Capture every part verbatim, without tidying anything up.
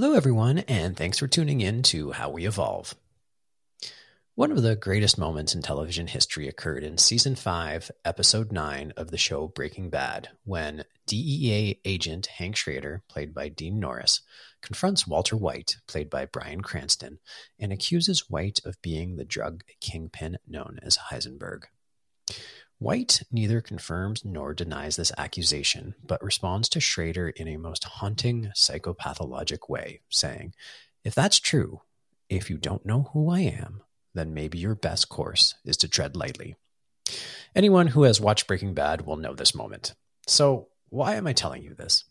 Hello, everyone, and thanks for tuning in to How We Evolve. One of the greatest moments in television history occurred in Season five, Episode nine of the show Breaking Bad, when D E A agent Hank Schrader, played by Dean Norris, confronts Walter White, played by Bryan Cranston, and accuses White of being the drug kingpin known as Heisenberg. White neither confirms nor denies this accusation, but responds to Schrader in a most haunting, psychopathologic way, saying, "If that's true, if you don't know who I am, then maybe your best course is to tread lightly." Anyone who has watched Breaking Bad will know this moment. So why am I telling you this?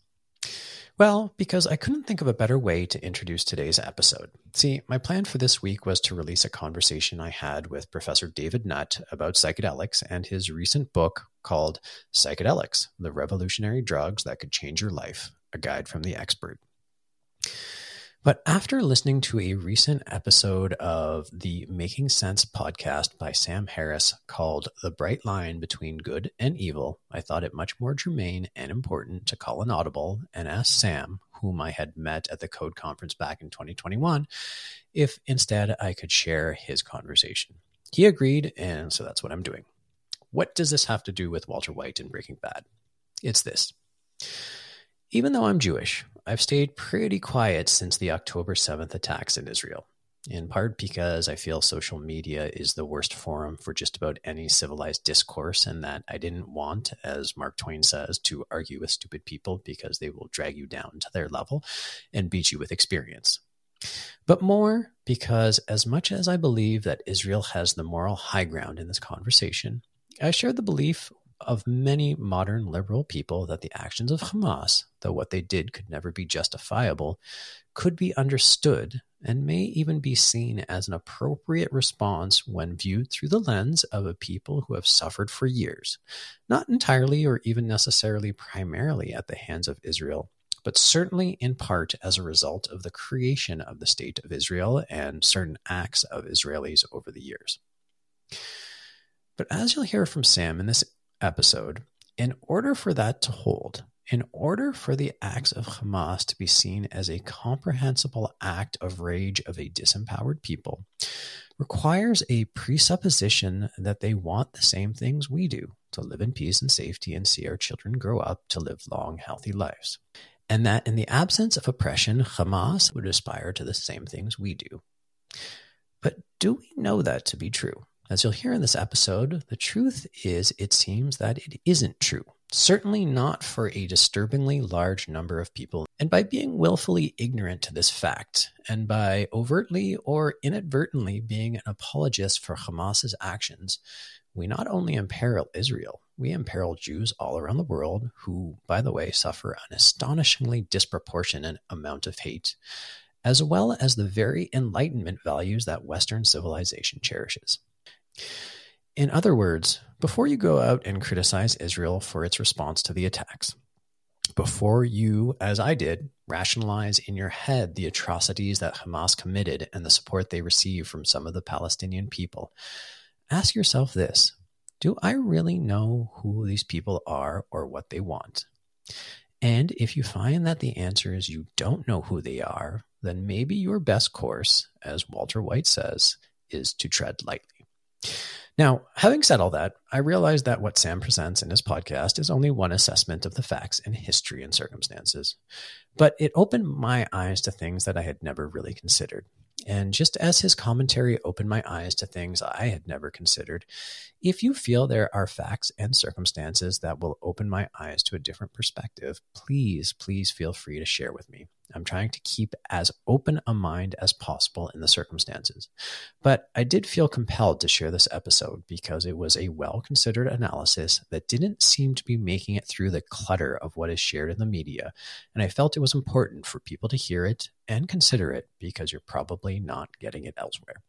Well, because I couldn't think of a better way to introduce today's episode. See, my plan for this week was to release a conversation I had with Professor David Nutt about psychedelics and his recent book called Psychedelics: The Revolutionary Drugs That Could Change Your Life, a Guide from the Expert. But after listening to a recent episode of the Making Sense podcast by Sam Harris called The Bright Line Between Good and Evil, I thought it much more germane and important to call an audible and ask Sam, whom I had met at the Code conference back in twenty twenty-one, if instead I could share his conversation. He agreed, and so that's what I'm doing. What does this have to do with Walter White and Breaking Bad? It's this. Even though I'm Jewish, I've stayed pretty quiet since the October seventh attacks in Israel, in part because I feel social media is the worst forum for just about any civilized discourse, and that I didn't want, as Mark Twain says, to argue with stupid people because they will drag you down to their level and beat you with experience. But more because, as much as I believe that Israel has the moral high ground in this conversation, I share the belief of many modern liberal people that the actions of Hamas, though what they did could never be justifiable, could be understood and may even be seen as an appropriate response when viewed through the lens of a people who have suffered for years, not entirely or even necessarily primarily at the hands of Israel, but certainly in part as a result of the creation of the State of Israel and certain acts of Israelis over the years. But as you'll hear from Sam in this episode, in order for that to hold, in order for the acts of Hamas to be seen as a comprehensible act of rage of a disempowered people, requires a presupposition that they want the same things we do, to live in peace and safety and see our children grow up to live long, healthy lives, and that in the absence of oppression, Hamas would aspire to the same things we do. But do we know that to be true? As you'll hear in this episode, the truth is it seems that it isn't true, certainly not for a disturbingly large number of people. And by being willfully ignorant to this fact, and by overtly or inadvertently being an apologist for Hamas's actions, we not only imperil Israel, we imperil Jews all around the world who, by the way, suffer an astonishingly disproportionate amount of hate, as well as the very Enlightenment values that Western civilization cherishes. In other words, before you go out and criticize Israel for its response to the attacks, before you, as I did, rationalize in your head the atrocities that Hamas committed and the support they receive from some of the Palestinian people, ask yourself this: do I really know who these people are or what they want? And if you find that the answer is you don't know who they are, then maybe your best course, as Walter White says, is to tread lightly. Now, having said all that, I realize that what Sam presents in his podcast is only one assessment of the facts and history and circumstances, but it opened my eyes to things that I had never really considered. And just as his commentary opened my eyes to things I had never considered, if you feel there are facts and circumstances that will open my eyes to a different perspective, please, please feel free to share with me. I'm trying to keep as open a mind as possible in the circumstances. But I did feel compelled to share this episode because it was a well-considered analysis that didn't seem to be making it through the clutter of what is shared in the media, and I felt it was important for people to hear it and consider it because you're probably not getting it elsewhere.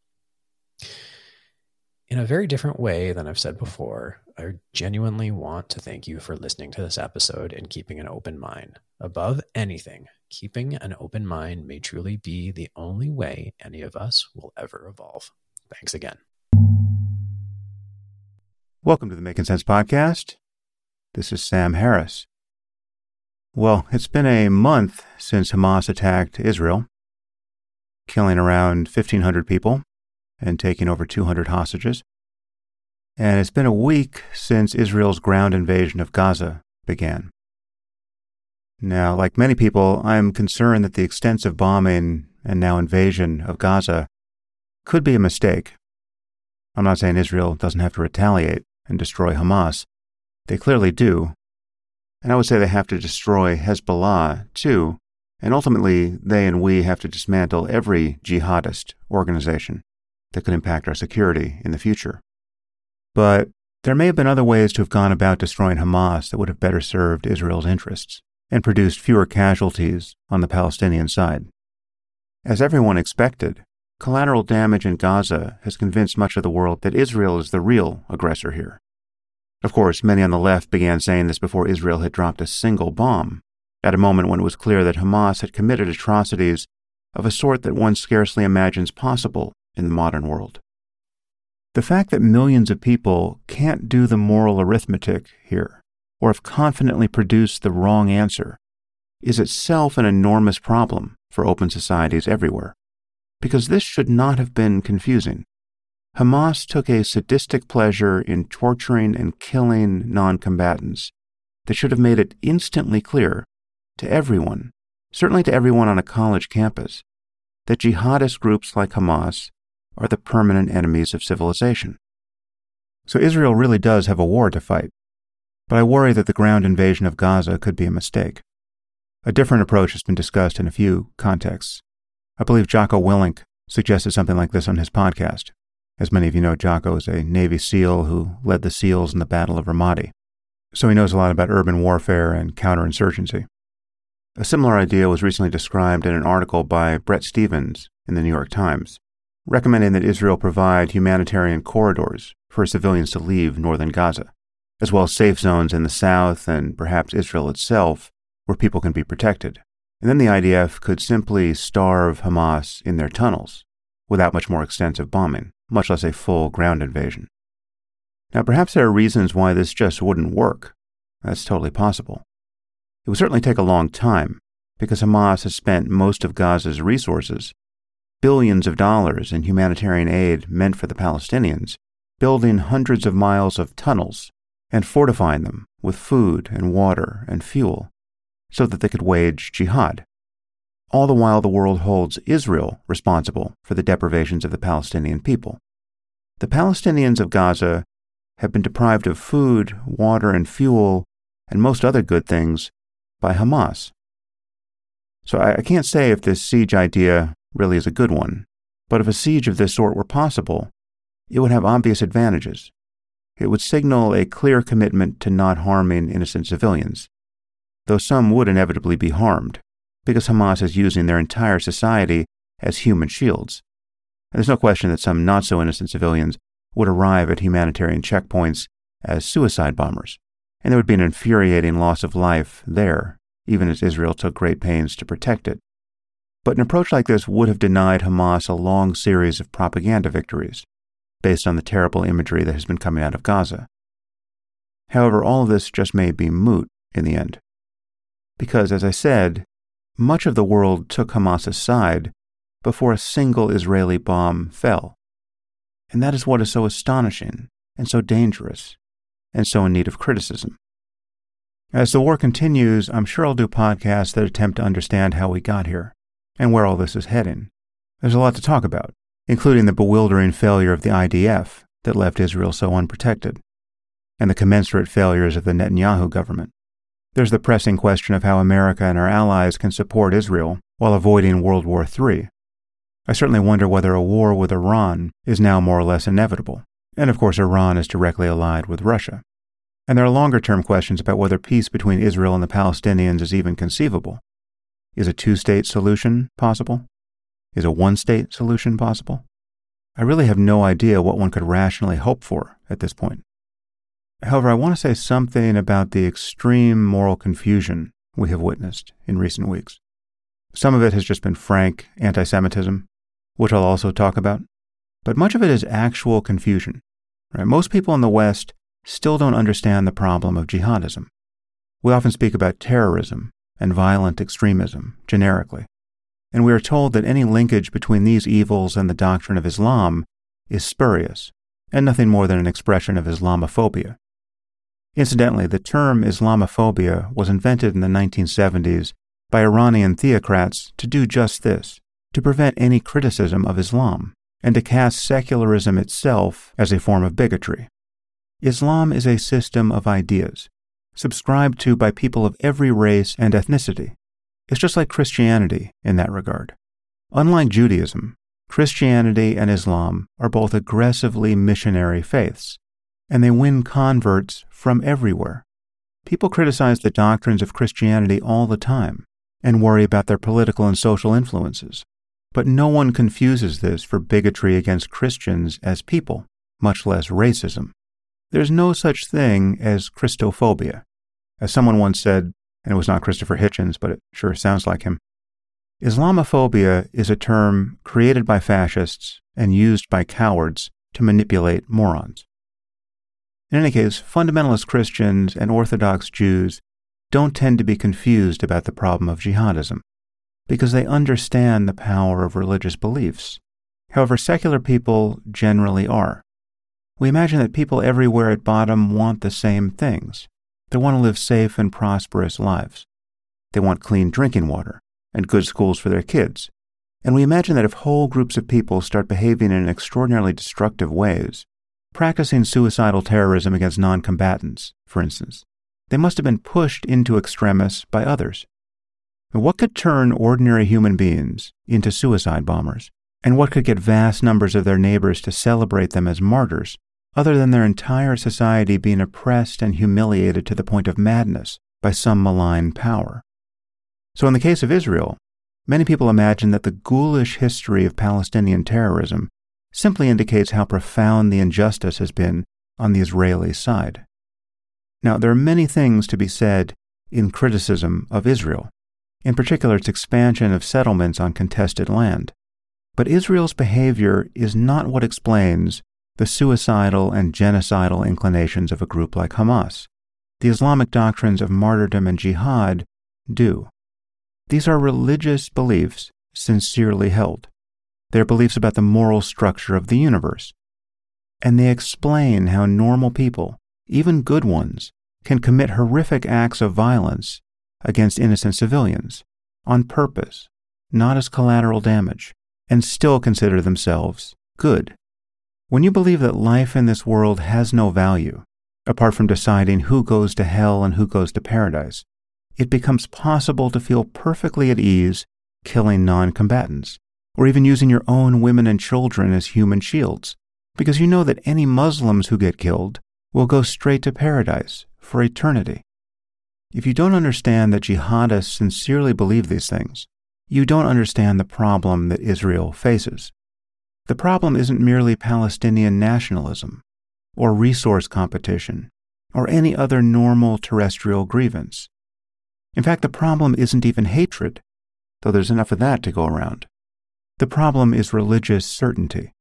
In a very different way than I've said before, I genuinely want to thank you for listening to this episode and keeping an open mind. Above anything, keeping an open mind may truly be the only way any of us will ever evolve. Thanks again. Welcome to the Making Sense podcast. This is Sam Harris. Well, it's been a month since Hamas attacked Israel, killing around fifteen hundred people and taking over two hundred hostages. And it's been a week since Israel's ground invasion of Gaza began. Now, like many people, I'm concerned that the extensive bombing and now invasion of Gaza could be a mistake. I'm not saying Israel doesn't have to retaliate and destroy Hamas. They clearly do. And I would say they have to destroy Hezbollah, too. And ultimately, they and we have to dismantle every jihadist organization that could impact our security in the future. But there may have been other ways to have gone about destroying Hamas that would have better served Israel's interests and produced fewer casualties on the Palestinian side. As everyone expected, collateral damage in Gaza has convinced much of the world that Israel is the real aggressor here. Of course, many on the left began saying this before Israel had dropped a single bomb, at a moment when it was clear that Hamas had committed atrocities of a sort that one scarcely imagines possible in the modern world. The fact that millions of people can't do the moral arithmetic here, or have confidently produced the wrong answer, is itself an enormous problem for open societies everywhere, because this should not have been confusing. Hamas took a sadistic pleasure in torturing and killing non-combatants that should have made it instantly clear to everyone, certainly to everyone on a college campus, that jihadist groups like Hamas are the permanent enemies of civilization. So Israel really does have a war to fight, but I worry that the ground invasion of Gaza could be a mistake. A different approach has been discussed in a few contexts. I believe Jocko Willink suggested something like this on his podcast. As many of you know, Jocko is a Navy SEAL who led the SEALs in the Battle of Ramadi, so he knows a lot about urban warfare and counterinsurgency. A similar idea was recently described in an article by Bret Stephens in the New York Times, recommending that Israel provide humanitarian corridors for civilians to leave northern Gaza, as well as safe zones in the south and perhaps Israel itself, where people can be protected. And then the I D F could simply starve Hamas in their tunnels without much more extensive bombing, much less a full ground invasion. Now, perhaps there are reasons why this just wouldn't work. That's totally possible. It would certainly take a long time, because Hamas has spent most of Gaza's resources, billions of dollars in humanitarian aid meant for the Palestinians, building hundreds of miles of tunnels and fortifying them with food and water and fuel so that they could wage jihad. All the while, the world holds Israel responsible for the deprivations of the Palestinian people. The Palestinians of Gaza have been deprived of food, water, and fuel, and most other good things, by Hamas. So I, I can't say if this siege idea really is a good one, but if a siege of this sort were possible, it would have obvious advantages. It would signal a clear commitment to not harming innocent civilians, though some would inevitably be harmed, because Hamas is using their entire society as human shields. And there's no question that some not-so-innocent civilians would arrive at humanitarian checkpoints as suicide bombers, and there would be an infuriating loss of life there, even as Israel took great pains to protect it. But an approach like this would have denied Hamas a long series of propaganda victories, based on the terrible imagery that has been coming out of Gaza. However, all of this just may be moot in the end, because, as I said, much of the world took Hamas's side before a single Israeli bomb fell. And that is what is so astonishing and so dangerous, and so in need of criticism. As the war continues, I'm sure I'll do podcasts that attempt to understand how we got here and where all this is heading. There's a lot to talk about, including the bewildering failure of the I D F that left Israel so unprotected, and the commensurate failures of the Netanyahu government. There's the pressing question of how America and our allies can support Israel while avoiding World War Three. I certainly wonder whether a war with Iran is now more or less inevitable. And of course, Iran is directly allied with Russia. And there are longer-term questions about whether peace between Israel and the Palestinians is even conceivable. Is a two-state solution possible? Is a one-state solution possible? I really have no idea what one could rationally hope for at this point. However, I want to say something about the extreme moral confusion we have witnessed in recent weeks. Some of it has just been frank anti-Semitism, which I'll also talk about. But much of it is actual confusion. Right? Most people in the West still don't understand the problem of jihadism. We often speak about terrorism and violent extremism, generically, and we are told that any linkage between these evils and the doctrine of Islam is spurious and nothing more than an expression of Islamophobia. Incidentally, the term Islamophobia was invented in the nineteen seventies by Iranian theocrats to do just this, to prevent any criticism of Islam, and to cast secularism itself as a form of bigotry. Islam is a system of ideas, subscribed to by people of every race and ethnicity. It's just like Christianity in that regard. Unlike Judaism, Christianity and Islam are both aggressively missionary faiths, and they win converts from everywhere. People criticize the doctrines of Christianity all the time and worry about their political and social influences. But no one confuses this for bigotry against Christians as people, much less racism. There's no such thing as Christophobia. As someone once said, and it was not Christopher Hitchens, but it sure sounds like him, Islamophobia is a term created by fascists and used by cowards to manipulate morons. In any case, fundamentalist Christians and Orthodox Jews don't tend to be confused about the problem of jihadism, because they understand the power of religious beliefs. However, secular people generally are. We imagine that people everywhere at bottom want the same things. They want to live safe and prosperous lives. They want clean drinking water and good schools for their kids. And we imagine that if whole groups of people start behaving in extraordinarily destructive ways, practicing suicidal terrorism against non-combatants, for instance, they must have been pushed into extremis by others. What could turn ordinary human beings into suicide bombers? And what could get vast numbers of their neighbors to celebrate them as martyrs, other than their entire society being oppressed and humiliated to the point of madness by some malign power? So in the case of Israel, many people imagine that the ghoulish history of Palestinian terrorism simply indicates how profound the injustice has been on the Israeli side. Now, there are many things to be said in criticism of Israel, in particular its expansion of settlements on contested land. But Israel's behavior is not what explains the suicidal and genocidal inclinations of a group like Hamas. The Islamic doctrines of martyrdom and jihad do. These are religious beliefs sincerely held. They are beliefs about the moral structure of the universe. And they explain how normal people, even good ones, can commit horrific acts of violence against innocent civilians on purpose, not as collateral damage, and still consider themselves good. When you believe that life in this world has no value, apart from deciding who goes to hell and who goes to paradise, it becomes possible to feel perfectly at ease killing non-combatants, or even using your own women and children as human shields, because you know that any Muslims who get killed will go straight to paradise for eternity. If you don't understand that jihadists sincerely believe these things, you don't understand the problem that Israel faces. The problem isn't merely Palestinian nationalism, or resource competition, or any other normal terrestrial grievance. In fact, the problem isn't even hatred, though there's enough of that to go around. The problem is religious certainty.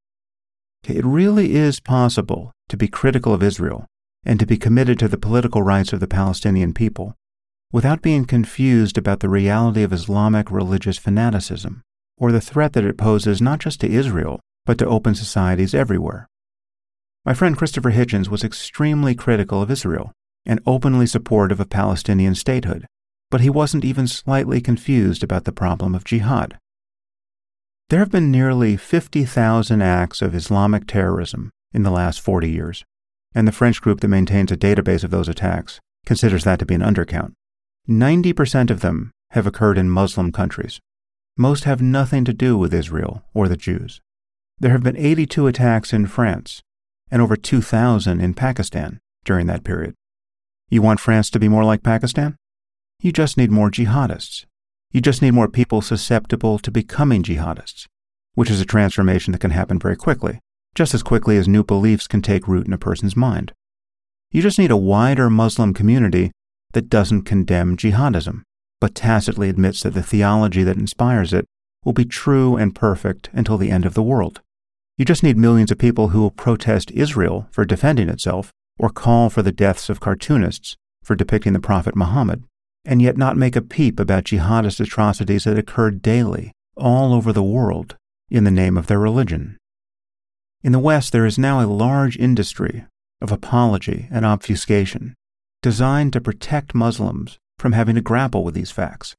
It really is possible to be critical of Israel and to be committed to the political rights of the Palestinian people without being confused about the reality of Islamic religious fanaticism or the threat that it poses not just to Israel, but to open societies everywhere. My friend Christopher Hitchens was extremely critical of Israel and openly supportive of Palestinian statehood, but he wasn't even slightly confused about the problem of jihad. There have been nearly fifty thousand acts of Islamic terrorism in the last forty years, and the French group that maintains a database of those attacks considers that to be an undercount. ninety percent of them have occurred in Muslim countries. Most have nothing to do with Israel or the Jews. There have been eighty-two attacks in France and over two thousand in Pakistan during that period. You want France to be more like Pakistan? You just need more jihadists. You just need more people susceptible to becoming jihadists, which is a transformation that can happen very quickly, just as quickly as new beliefs can take root in a person's mind. You just need a wider Muslim community that doesn't condemn jihadism, but tacitly admits that the theology that inspires it will be true and perfect until the end of the world. You just need millions of people who will protest Israel for defending itself or call for the deaths of cartoonists for depicting the Prophet Muhammad, and yet not make a peep about jihadist atrocities that occurred daily all over the world in the name of their religion. In the West, there is now a large industry of apology and obfuscation designed to protect Muslims from having to grapple with these facts.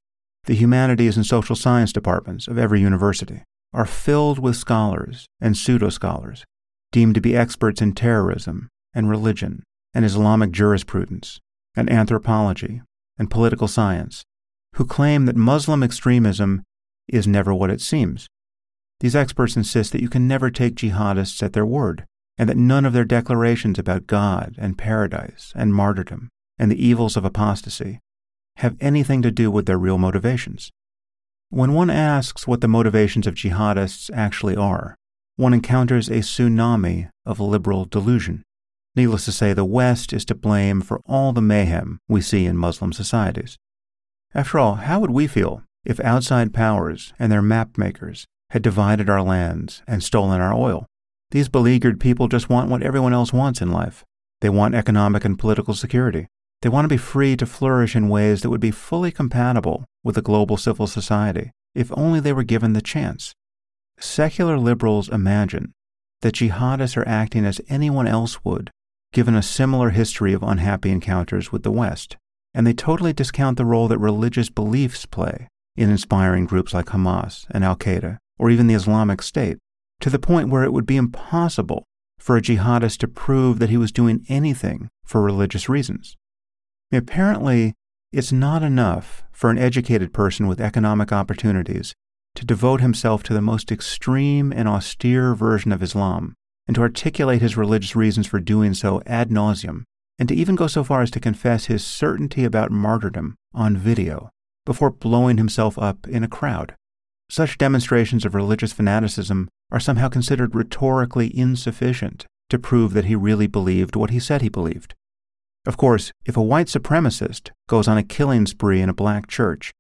The humanities and social science departments of every university are filled with scholars and pseudo-scholars deemed to be experts in terrorism and religion and Islamic jurisprudence and anthropology and political science who claim that Muslim extremism is never what it seems. These experts insist that you can never take jihadists at their word and that none of their declarations about God and paradise and martyrdom and the evils of apostasy have anything to do with their real motivations. When one asks what the motivations of jihadists actually are, one encounters a tsunami of liberal delusion. Needless to say, the West is to blame for all the mayhem we see in Muslim societies. After all, how would we feel if outside powers and their map makers had divided our lands and stolen our oil? These beleaguered people just want what everyone else wants in life. They want economic and political security. They want to be free to flourish in ways that would be fully compatible with a global civil society if only they were given the chance. Secular liberals imagine that jihadists are acting as anyone else would, given a similar history of unhappy encounters with the West, and they totally discount the role that religious beliefs play in inspiring groups like Hamas and Al-Qaeda or even the Islamic State, to the point where it would be impossible for a jihadist to prove that he was doing anything for religious reasons. Apparently, it's not enough for an educated person with economic opportunities to devote himself to the most extreme and austere version of Islam and to articulate his religious reasons for doing so ad nauseum, and to even go so far as to confess his certainty about martyrdom on video before blowing himself up in a crowd. Such demonstrations of religious fanaticism are somehow considered rhetorically insufficient to prove that he really believed what he said he believed. Of course, if a white supremacist goes on a killing spree in a black church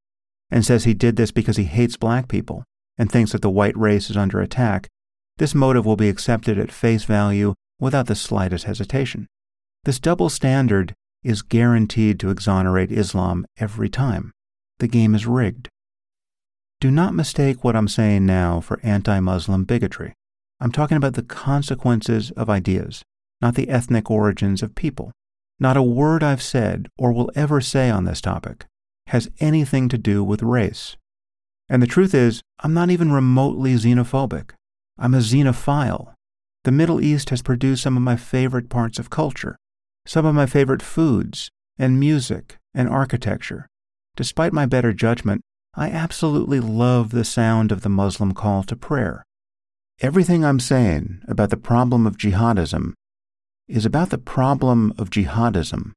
and says he did this because he hates black people and thinks that the white race is under attack, this motive will be accepted at face value without the slightest hesitation. This double standard is guaranteed to exonerate Islam every time. The game is rigged. Do not mistake what I'm saying now for anti-Muslim bigotry. I'm talking about the consequences of ideas, not the ethnic origins of people. Not a word I've said or will ever say on this topic has anything to do with race. And the truth is, I'm not even remotely xenophobic. I'm a xenophile. The Middle East has produced some of my favorite parts of culture, some of my favorite foods and music and architecture. Despite my better judgment, I absolutely love the sound of the Muslim call to prayer. Everything I'm saying about the problem of jihadism is about the problem of jihadism,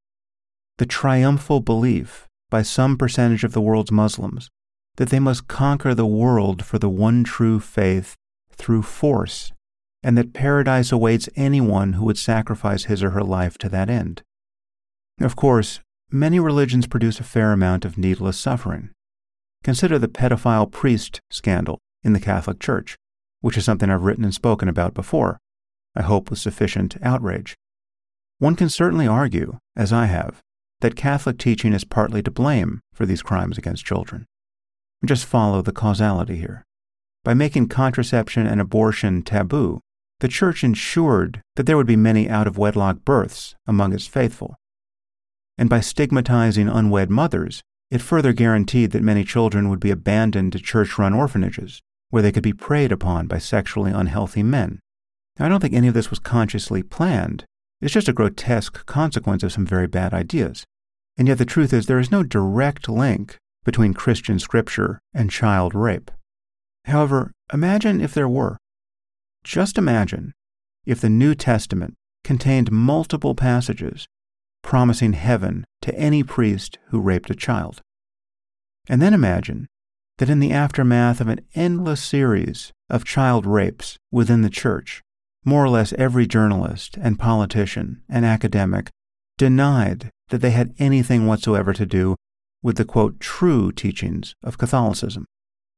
the triumphal belief by some percentage of the world's Muslims that they must conquer the world for the one true faith through force, and that paradise awaits anyone who would sacrifice his or her life to that end. Of course, many religions produce a fair amount of needless suffering. Consider the pedophile priest scandal in the Catholic Church, which is something I've written and spoken about before, I hope with sufficient outrage. One can certainly argue, as I have, that Catholic teaching is partly to blame for these crimes against children. Just follow the causality here. By making contraception and abortion taboo, the Church ensured that there would be many out-of-wedlock births among its faithful. And by stigmatizing unwed mothers, it further guaranteed that many children would be abandoned to church-run orphanages, where they could be preyed upon by sexually unhealthy men. Now, I don't think any of this was consciously planned. It's just a grotesque consequence of some very bad ideas. And yet the truth is there is no direct link between Christian scripture and child rape. However, imagine if there were. Just imagine if the New Testament contained multiple passages promising heaven to any priest who raped a child. And then imagine that in the aftermath of an endless series of child rapes within the church, more or less every journalist and politician and academic denied that they had anything whatsoever to do with the, quote, true teachings of Catholicism.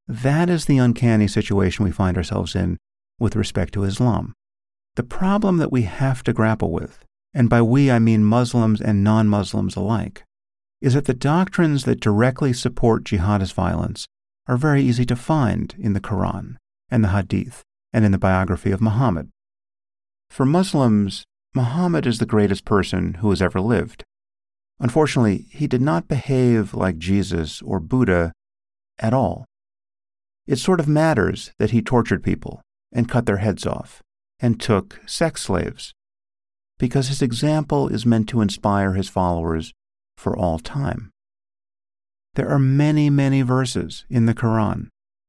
That is the uncanny situation we find ourselves in with respect to Islam. The problem that we have to grapple with, and by we I mean Muslims and non-Muslims alike, is that the doctrines that directly support jihadist violence are very easy to find in the Quran and the Hadith and in the biography of Muhammad. For Muslims, Muhammad is the greatest person who has ever lived. Unfortunately, he did not behave like Jesus or Buddha at all. It sort of matters that he tortured people and cut their heads off and took sex slaves, because his example is meant to inspire his followers for all time. There are many, many verses in the Quran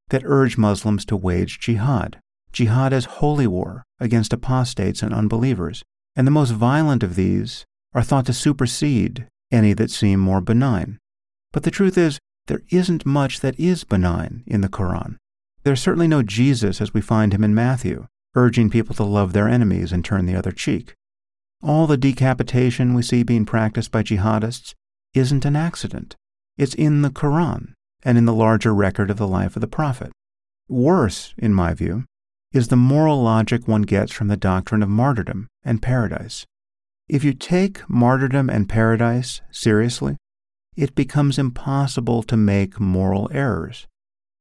that urge Muslims to wage jihad. Jihad is holy war against apostates and unbelievers, and the most violent of these are thought to supersede any that seem more benign. But the truth is, there isn't much that is benign in the Quran. There's certainly no Jesus as we find him in Matthew, urging people to love their enemies and turn the other cheek. All the decapitation we see being practiced by jihadists isn't an accident. It's in the Quran and in the larger record of the life of the Prophet. Worse, in my view, is the moral logic one gets from the doctrine of martyrdom and paradise. If you take martyrdom and paradise seriously, it becomes impossible to make moral errors.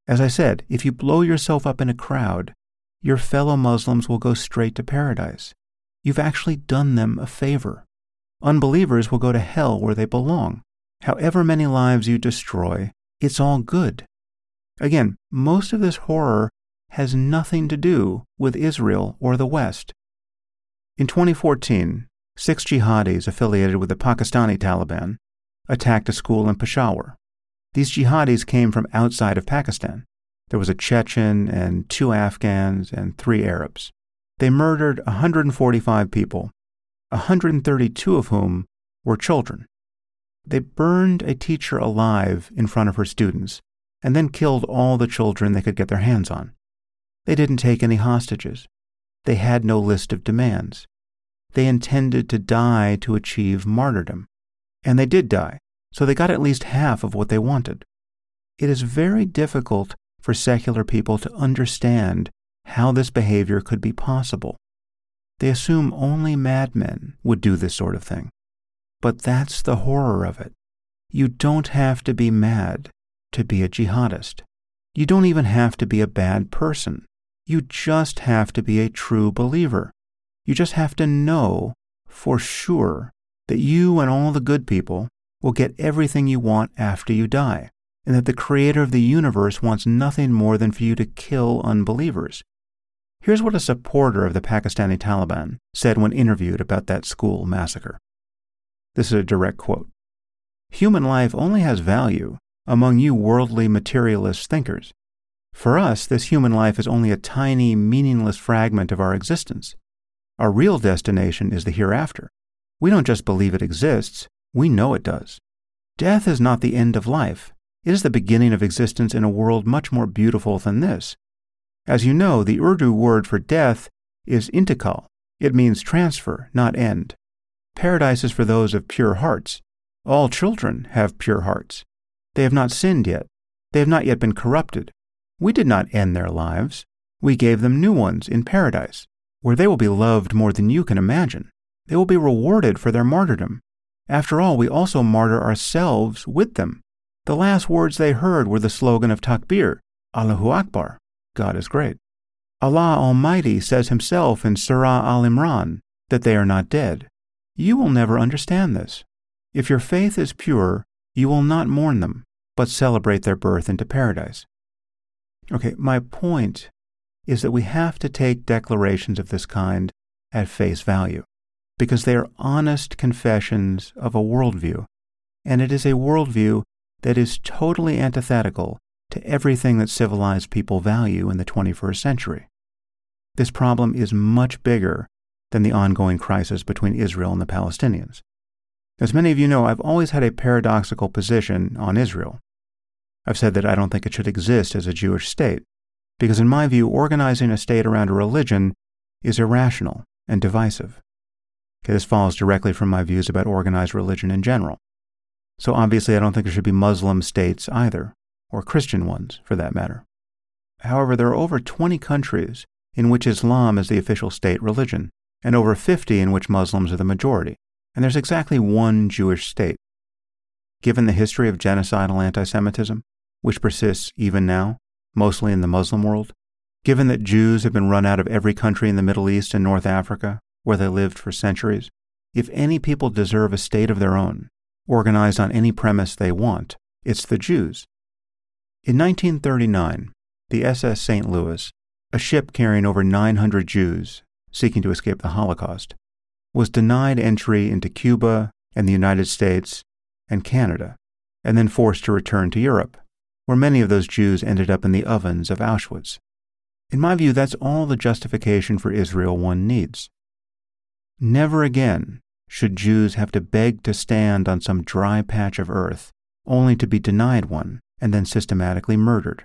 As I said, if you blow yourself up in a crowd, your fellow Muslims will go straight to paradise. You've actually done them a favor. Unbelievers will go to hell where they belong. However many lives you destroy, it's all good. Again, most of this horror has nothing to do with Israel or the West. In twenty fourteen, six jihadis affiliated with the Pakistani Taliban attacked a school in Peshawar. These jihadis came from outside of Pakistan. There was a Chechen and two Afghans and three Arabs. They murdered one hundred forty-five people, one hundred thirty-two of whom were children. They burned a teacher alive in front of her students and then killed all the children they could get their hands on. They didn't take any hostages. They had no list of demands. They intended to die to achieve martyrdom. And they did die, so they got at least half of what they wanted. It is very difficult for secular people to understand how this behavior could be possible. They assume only madmen would do this sort of thing. But that's the horror of it. You don't have to be mad to be a jihadist. You don't even have to be a bad person. You just have to be a true believer. You just have to know for sure that you and all the good people will get everything you want after you die, and that the creator of the universe wants nothing more than for you to kill unbelievers. Here's what a supporter of the Pakistani Taliban said when interviewed about that school massacre. This is a direct quote. "Human life only has value among you worldly materialist thinkers. For us, this human life is only a tiny, meaningless fragment of our existence. Our real destination is the hereafter. We don't just believe it exists, we know it does. Death is not the end of life. It is the beginning of existence in a world much more beautiful than this. As you know, the Urdu word for death is intikal. It means transfer, not end. Paradise is for those of pure hearts. All children have pure hearts. They have not sinned yet. They have not yet been corrupted. We did not end their lives. We gave them new ones in paradise, where they will be loved more than you can imagine. They will be rewarded for their martyrdom. After all, we also martyr ourselves with them. The last words they heard were the slogan of Takbir, Allahu Akbar, God is great. Allah Almighty says himself in Surah Al-Imran that they are not dead. You will never understand this. If your faith is pure, you will not mourn them, but celebrate their birth into paradise." Okay, my point is that we have to take declarations of this kind at face value, because they are honest confessions of a worldview, and it is a worldview that is totally antithetical to everything that civilized people value in the twenty-first century. This problem is much bigger than the ongoing crisis between Israel and the Palestinians. As many of you know, I've always had a paradoxical position on Israel. I've said that I don't think it should exist as a Jewish state, because in my view, organizing a state around a religion is irrational and divisive. Okay, this follows directly from my views about organized religion in general. So obviously I don't think there should be Muslim states either, or Christian ones for that matter. However, there are over twenty countries in which Islam is the official state religion, and over fifty in which Muslims are the majority, and there's exactly one Jewish state. given the history of genocidal anti-Semitism, which persists even now, mostly in the Muslim world, given that Jews have been run out of every country in the Middle East and North Africa, where they lived for centuries, if any people deserve a state of their own, organized on any premise they want, it's the Jews. In nineteen thirty-nine, the S S Saint Louis, a ship carrying over nine hundred Jews seeking to escape the Holocaust, was denied entry into Cuba and the United States and Canada, and then forced to return to Europe, where many of those Jews ended up in the ovens of Auschwitz. In my view, that's all the justification for Israel one needs. Never again should Jews have to beg to stand on some dry patch of earth, only to be denied one and then systematically murdered.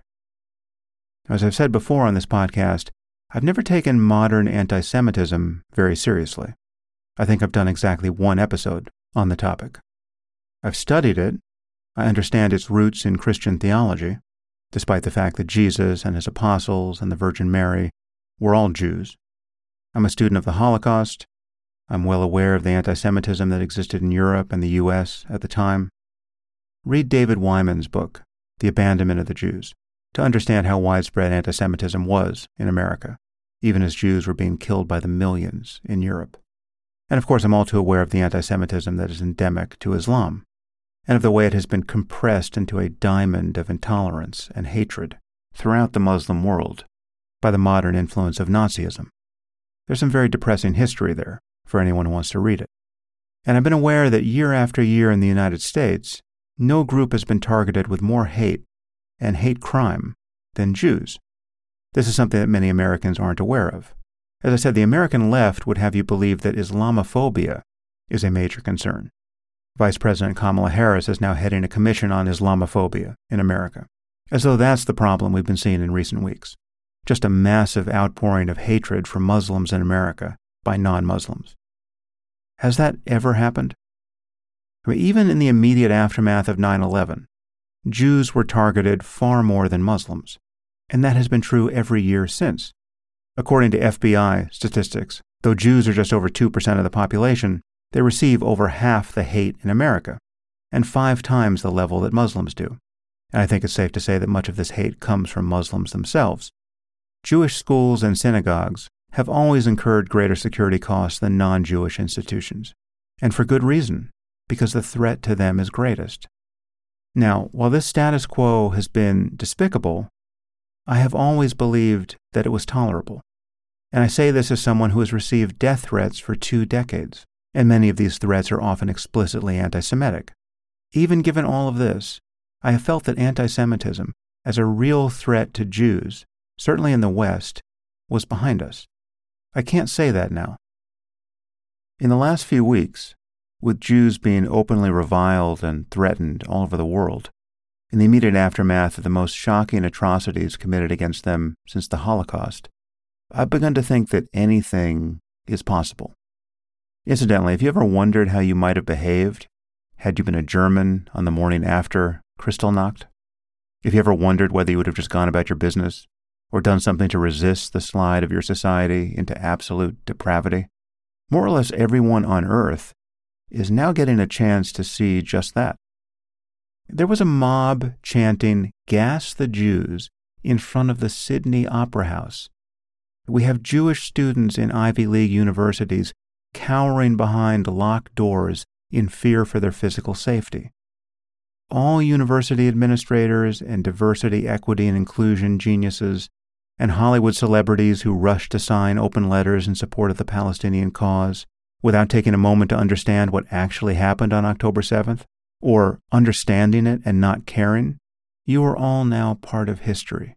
As I've said before on this podcast, I've never taken modern anti-Semitism very seriously. I think I've done exactly one episode on the topic. I've studied it. I understand its roots in Christian theology, despite the fact that Jesus and his apostles and the Virgin Mary were all Jews. I'm a student of the Holocaust. I'm well aware of the anti-Semitism that existed in Europe and the U S at the time. Read David Wyman's book, The Abandonment of the Jews, to understand how widespread anti-Semitism was in America, even as Jews were being killed by the millions in Europe. And of course, I'm all too aware of the anti-Semitism that is endemic to Islam, and of the way it has been compressed into a diamond of intolerance and hatred throughout the Muslim world by the modern influence of Nazism. There's some very depressing history there for anyone who wants to read it. And I've been aware that year after year in the United States, no group has been targeted with more hate and hate crime than Jews. This is something that many Americans aren't aware of. As I said, the American left would have you believe that Islamophobia is a major concern. Vice President Kamala Harris is now heading a commission on Islamophobia in America, as though that's the problem we've been seeing in recent weeks, just a massive outpouring of hatred for Muslims in America by non-Muslims. Has that ever happened? I mean, even in the immediate aftermath of nine eleven, Jews were targeted far more than Muslims, and that has been true every year since. According to F B I statistics, though Jews are just over two percent of the population, they receive over half the hate in America, and five times the level that Muslims do. And I think it's safe to say that much of this hate comes from Muslims themselves. Jewish schools and synagogues have always incurred greater security costs than non-Jewish institutions, and for good reason, because the threat to them is greatest. Now, while this status quo has been despicable, I have always believed that it was tolerable. And I say this as someone who has received death threats for two decades. And many of these threats are often explicitly anti-Semitic. Even given all of this, I have felt that anti-Semitism, as a real threat to Jews, certainly in the West, was behind us. I can't say that now. In the last few weeks, with Jews being openly reviled and threatened all over the world, in the immediate aftermath of the most shocking atrocities committed against them since the Holocaust, I've begun to think that anything is possible. Incidentally, have you ever wondered how you might have behaved had you been a German on the morning after Kristallnacht? Have you ever wondered whether you would have just gone about your business or done something to resist the slide of your society into absolute depravity? More or less everyone on earth is now getting a chance to see just that. There was a mob chanting, "Gas the Jews," in front of the Sydney Opera House. We have Jewish students in Ivy League universities cowering behind locked doors in fear for their physical safety. All university administrators and diversity, equity, and inclusion geniuses and Hollywood celebrities who rush to sign open letters in support of the Palestinian cause without taking a moment to understand what actually happened on October seventh, or understanding it and not caring, you are all now part of history.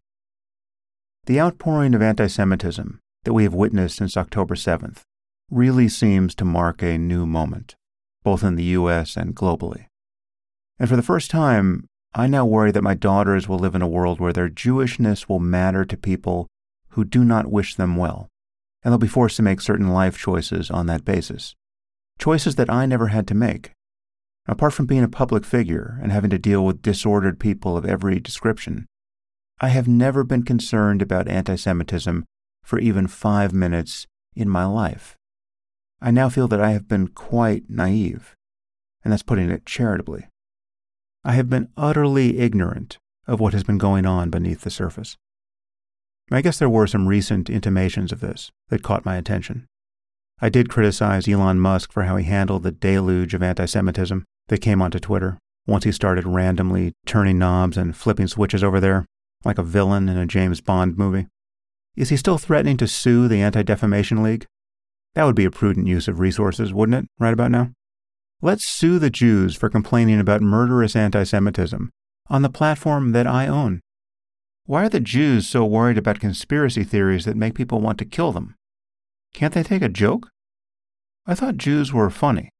The outpouring of anti-Semitism that we have witnessed since October seventh really seems to mark a new moment, both in the U S and globally. And for the first time, I now worry that my daughters will live in a world where their Jewishness will matter to people who do not wish them well, and they'll be forced to make certain life choices on that basis, choices that I never had to make. Apart from being a public figure and having to deal with disordered people of every description, I have never been concerned about anti-Semitism for even five minutes in my life. I now feel that I have been quite naive, and that's putting it charitably. I have been utterly ignorant of what has been going on beneath the surface. I guess there were some recent intimations of this that caught my attention. I did criticize Elon Musk for how he handled the deluge of anti-Semitism that came onto Twitter once he started randomly turning knobs and flipping switches over there, like a villain in a James Bond movie. Is he still threatening to sue the Anti-Defamation League? That would be a prudent use of resources, wouldn't it, right about now? Let's sue the Jews for complaining about murderous anti-Semitism on the platform that I own. Why are the Jews so worried about conspiracy theories that make people want to kill them? Can't they take a joke? I thought Jews were funny.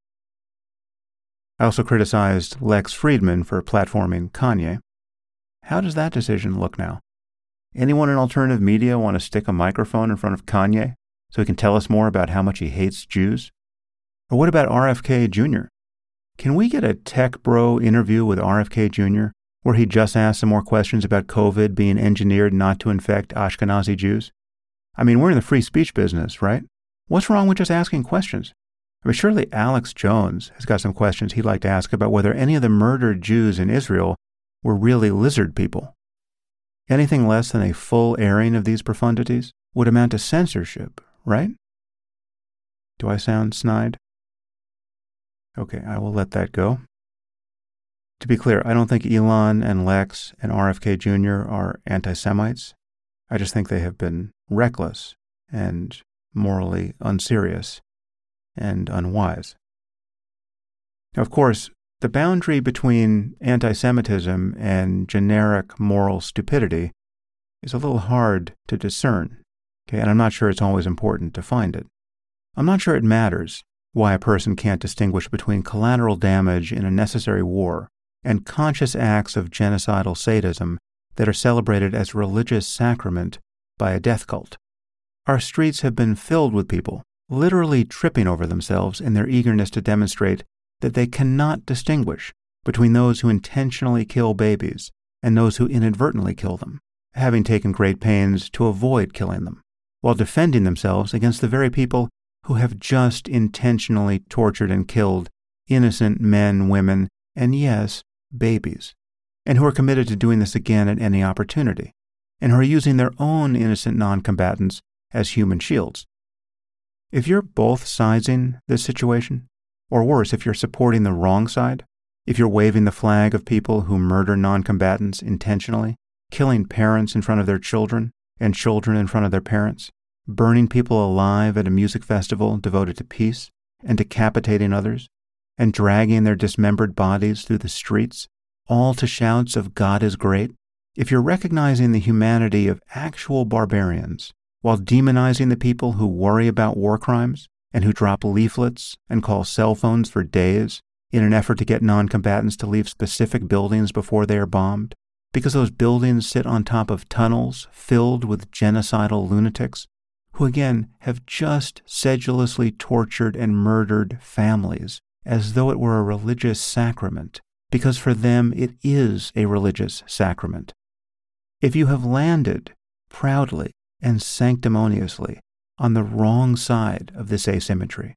I also criticized Lex Friedman for platforming Kanye. How does that decision look now? Anyone in alternative media want to stick a microphone in front of Kanye so he can tell us more about how much he hates Jews? Or what about R F K Junior? Can we get a tech bro interview with R F K Junior where he just asks some more questions about COVID being engineered not to infect Ashkenazi Jews? I mean, we're in the free speech business, right? What's wrong with just asking questions? I mean, surely Alex Jones has got some questions he'd like to ask about whether any of the murdered Jews in Israel were really lizard people. Anything less than a full airing of these profundities would amount to censorship, right? Do I sound snide? Okay, I will let that go. To be clear, I don't think Elon and Lex and R F K Junior are anti-Semites. I just think they have been reckless and morally unserious and unwise. Now, of course, the boundary between anti-Semitism and generic moral stupidity is a little hard to discern, okay? And I'm not sure it's always important to find it. I'm not sure it matters why a person can't distinguish between collateral damage in a necessary war and conscious acts of genocidal sadism that are celebrated as religious sacrament by a death cult. Our streets have been filled with people literally tripping over themselves in their eagerness to demonstrate that they cannot distinguish between those who intentionally kill babies and those who inadvertently kill them, having taken great pains to avoid killing them, while defending themselves against the very people who have just intentionally tortured and killed innocent men, women, and yes, babies, and who are committed to doing this again at any opportunity, and who are using their own innocent non-combatants as human shields. If you're both siding this situation, or worse, if you're supporting the wrong side, if you're waving the flag of people who murder non-combatants intentionally, killing parents in front of their children and children in front of their parents, burning people alive at a music festival devoted to peace and decapitating others, and dragging their dismembered bodies through the streets, all to shouts of "God is great," if you're recognizing the humanity of actual barbarians while demonizing the people who worry about war crimes, and who drop leaflets and call cell phones for days in an effort to get non-combatants to leave specific buildings before they are bombed, because those buildings sit on top of tunnels filled with genocidal lunatics who, again, have just sedulously tortured and murdered families as though it were a religious sacrament, because for them it is a religious sacrament. If you have landed proudly and sanctimoniously on the wrong side of this asymmetry,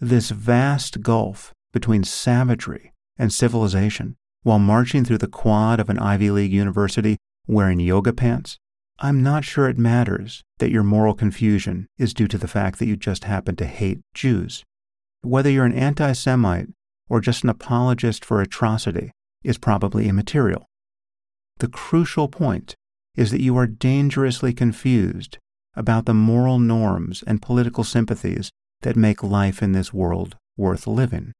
this vast gulf between savagery and civilization, while marching through the quad of an Ivy League university wearing yoga pants, I'm not sure it matters that your moral confusion is due to the fact that you just happen to hate Jews. Whether you're an anti-Semite or just an apologist for atrocity is probably immaterial. The crucial point is that you are dangerously confused about the moral norms and political sympathies that make life in this world worth living.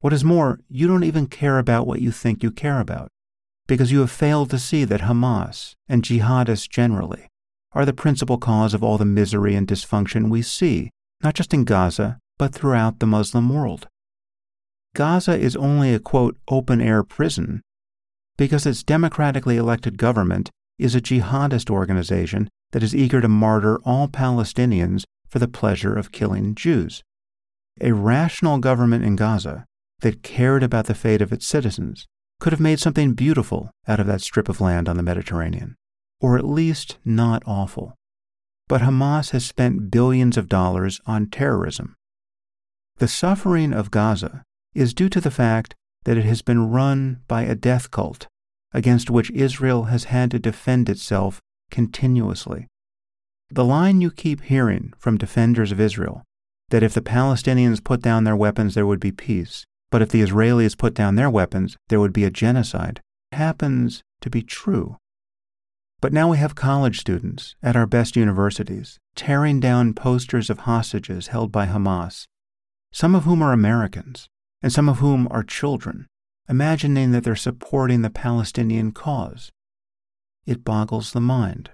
What is more, you don't even care about what you think you care about, because you have failed to see that Hamas and jihadists generally are the principal cause of all the misery and dysfunction we see, not just in Gaza, but throughout the Muslim world. Gaza is only a, quote, open-air prison because its democratically elected government is a jihadist organization that is eager to martyr all Palestinians for the pleasure of killing Jews. A rational government in Gaza that cared about the fate of its citizens could have made something beautiful out of that strip of land on the Mediterranean, or at least not awful. But Hamas has spent billions of dollars on terrorism. The suffering of Gaza is due to the fact that it has been run by a death cult against which Israel has had to defend itself continuously. The line you keep hearing from defenders of Israel, that if the Palestinians put down their weapons there would be peace, but if the Israelis put down their weapons there would be a genocide, happens to be true. But now we have college students at our best universities tearing down posters of hostages held by Hamas, some of whom are Americans and some of whom are children, imagining that they're supporting the Palestinian cause. It boggles the mind.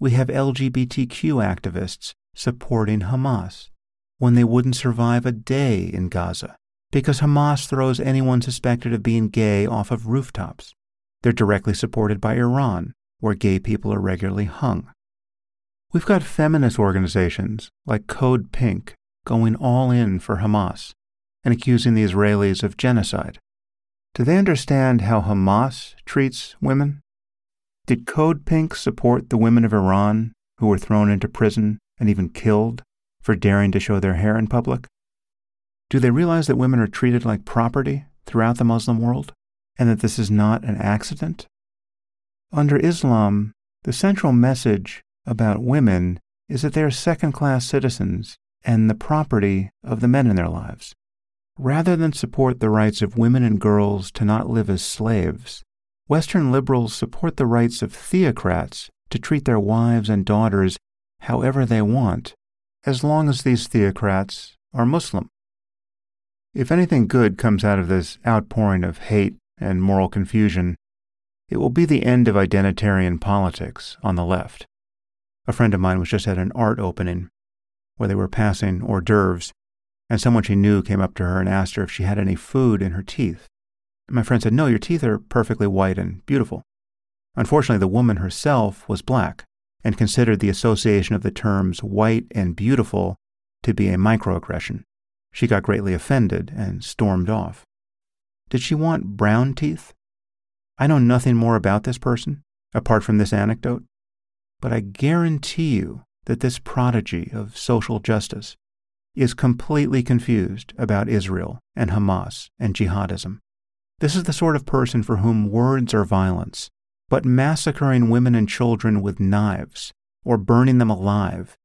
We have L G B T Q activists supporting Hamas when they wouldn't survive a day in Gaza because Hamas throws anyone suspected of being gay off of rooftops. They're directly supported by Iran, where gay people are regularly hung. We've got feminist organizations like Code Pink going all in for Hamas and accusing the Israelis of genocide. Do they understand how Hamas treats women? Did Code Pink support the women of Iran who were thrown into prison and even killed for daring to show their hair in public? Do they realize that women are treated like property throughout the Muslim world and that this is not an accident? Under Islam, the central message about women is that they are second-class citizens and the property of the men in their lives. Rather than support the rights of women and girls to not live as slaves, Western liberals support the rights of theocrats to treat their wives and daughters however they want, as long as these theocrats are Muslim. If anything good comes out of this outpouring of hate and moral confusion, it will be the end of identitarian politics on the left. A friend of mine was just at an art opening where they were passing hors d'oeuvres, and someone she knew came up to her and asked her if she had any food in her teeth. And my friend said, "No, your teeth are perfectly white and beautiful." Unfortunately, the woman herself was black and considered the association of the terms white and beautiful to be a microaggression. She got greatly offended and stormed off. Did she want brown teeth? I know nothing more about this person, apart from this anecdote, but I guarantee you that this prodigy of social justice is completely confused about Israel and Hamas and jihadism. This is the sort of person for whom words are violence, but massacring women and children with knives or burning them alive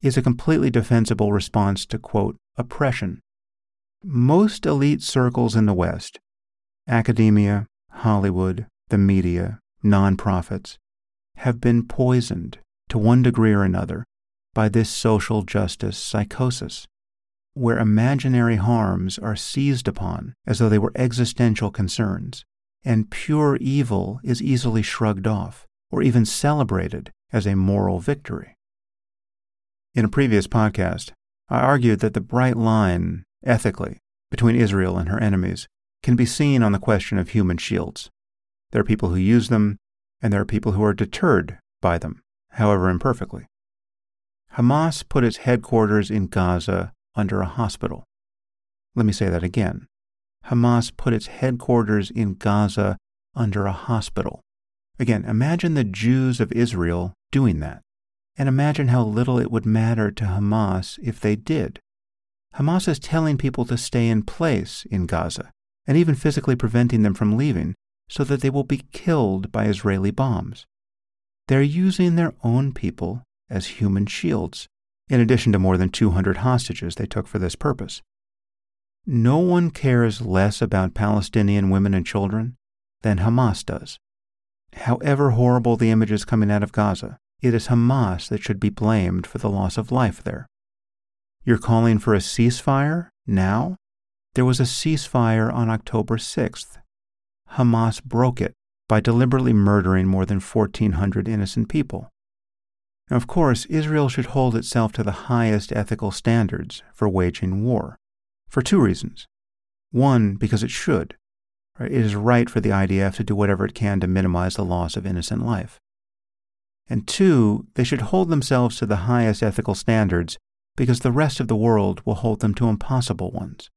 is a completely defensible response to, quote, oppression. Most elite circles in the West, academia, Hollywood, the media, nonprofits, have been poisoned to one degree or another by this social justice psychosis, where imaginary harms are seized upon as though they were existential concerns, and pure evil is easily shrugged off or even celebrated as a moral victory. In a previous podcast, I argued that the bright line, ethically, between Israel and her enemies can be seen on the question of human shields. There are people who use them, and there are people who are deterred by them, however imperfectly. Hamas put its headquarters in Gaza under a hospital. Let me say that again. Hamas put its headquarters in Gaza under a hospital. Again, imagine the Jews of Israel doing that, and imagine how little it would matter to Hamas if they did. Hamas is telling people to stay in place in Gaza, and even physically preventing them from leaving so that they will be killed by Israeli bombs. They're using their own people as human shields, in addition to more than two hundred hostages they took for this purpose. No one cares less about Palestinian women and children than Hamas does. However horrible the images coming out of Gaza, it is Hamas that should be blamed for the loss of life there. You're calling for a ceasefire now? There was a ceasefire on October sixth. Hamas broke it by deliberately murdering more than fourteen hundred innocent people. Now, of course, Israel should hold itself to the highest ethical standards for waging war, for two reasons. One, because it should. It is right for the I D F to do whatever it can to minimize the loss of innocent life. And two, they should hold themselves to the highest ethical standards because the rest of the world will hold them to impossible ones.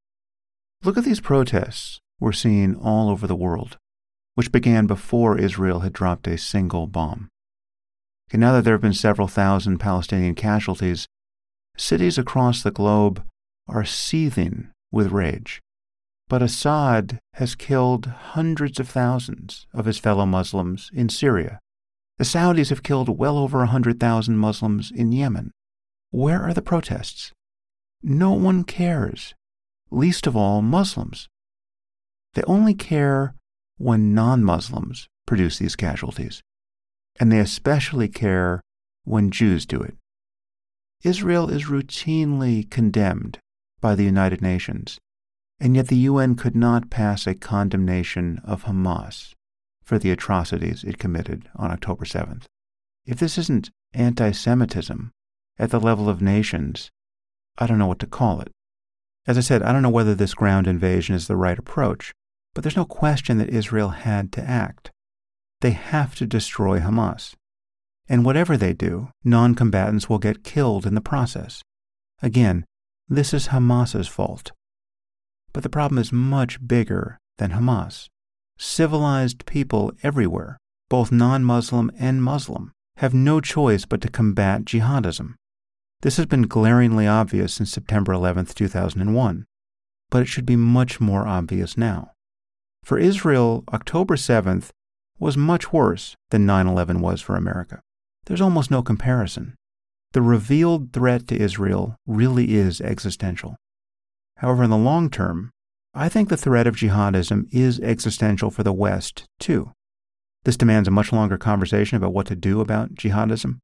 Look at these protests we're seeing all over the world, which began before Israel had dropped a single bomb. And now that there have been several thousand Palestinian casualties, cities across the globe are seething with rage. But Assad has killed hundreds of thousands of his fellow Muslims in Syria. The Saudis have killed well over one hundred thousand Muslims in Yemen. Where are the protests? No one cares, least of all Muslims. They only care when non-Muslims produce these casualties, and they especially care when Jews do it. Israel is routinely condemned by the United Nations, and yet the U N could not pass a condemnation of Hamas for the atrocities it committed on October seventh. If this isn't anti-Semitism at the level of nations, I don't know what to call it. As I said, I don't know whether this ground invasion is the right approach, but there's no question that Israel had to act. They have to destroy Hamas. And whatever they do, non-combatants will get killed in the process. Again, this is Hamas's fault. But the problem is much bigger than Hamas. Civilized people everywhere, both non-Muslim and Muslim, have no choice but to combat jihadism. This has been glaringly obvious since September eleventh, two thousand one, but it should be much more obvious now. For Israel, October seventh was much worse than nine eleven was for America. There's almost no comparison. The revealed threat to Israel really is existential. However, in the long term, I think the threat of jihadism is existential for the West, too. This demands a much longer conversation about what to do about jihadism.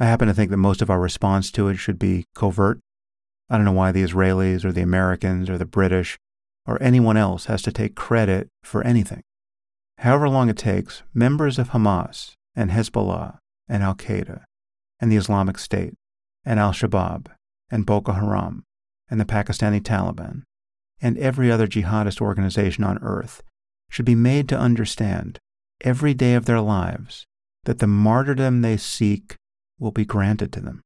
I happen to think that most of our response to it should be covert. I don't know why the Israelis or the Americans or the British or anyone else has to take credit for anything. However long it takes, members of Hamas and Hezbollah and Al-Qaeda and the Islamic State and Al-Shabaab and Boko Haram and the Pakistani Taliban and every other jihadist organization on earth should be made to understand every day of their lives that the martyrdom they seek will be granted to them.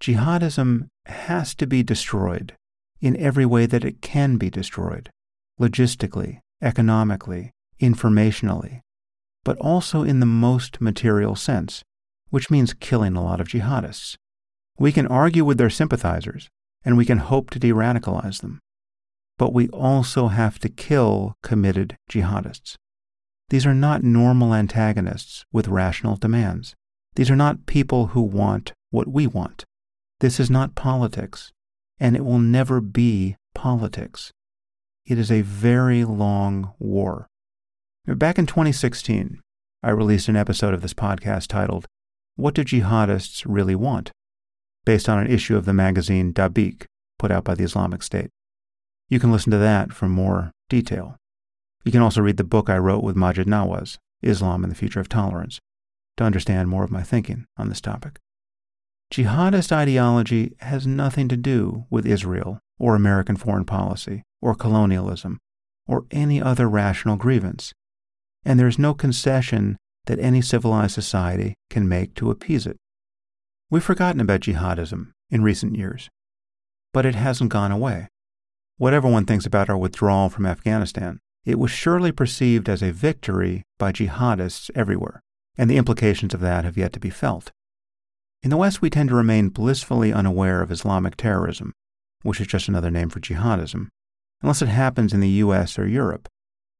Jihadism has to be destroyed in every way that it can be destroyed, logistically, economically, informationally, but also in the most material sense, which means killing a lot of jihadists. We can argue with their sympathizers, and we can hope to de-radicalize them, but we also have to kill committed jihadists. These are not normal antagonists with rational demands. These are not people who want what we want. This is not politics, and it will never be politics. It is a very long war. Back in twenty sixteen, I released an episode of this podcast titled, What Do Jihadists Really Want?, based on an issue of the magazine Dabiq, put out by the Islamic State. You can listen to that for more detail. You can also read the book I wrote with Majid Nawaz, Islam and the Future of Tolerance, to understand more of my thinking on this topic. Jihadist ideology has nothing to do with Israel or American foreign policy or colonialism or any other rational grievance, and there is no concession that any civilized society can make to appease it. We've forgotten about jihadism in recent years, but it hasn't gone away. Whatever one thinks about our withdrawal from Afghanistan, it was surely perceived as a victory by jihadists everywhere, and the implications of that have yet to be felt. In the West, we tend to remain blissfully unaware of Islamic terrorism, which is just another name for jihadism, unless it happens in the U S or Europe.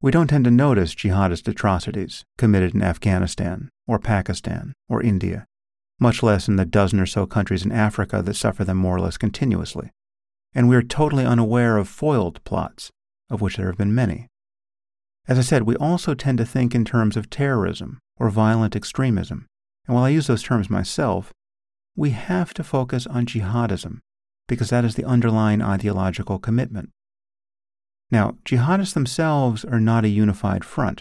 We don't tend to notice jihadist atrocities committed in Afghanistan or Pakistan or India, much less in the dozen or so countries in Africa that suffer them more or less continuously. And we are totally unaware of foiled plots, of which there have been many. As I said, we also tend to think in terms of terrorism or violent extremism. And while I use those terms myself, we have to focus on jihadism because that is the underlying ideological commitment. Now, jihadists themselves are not a unified front.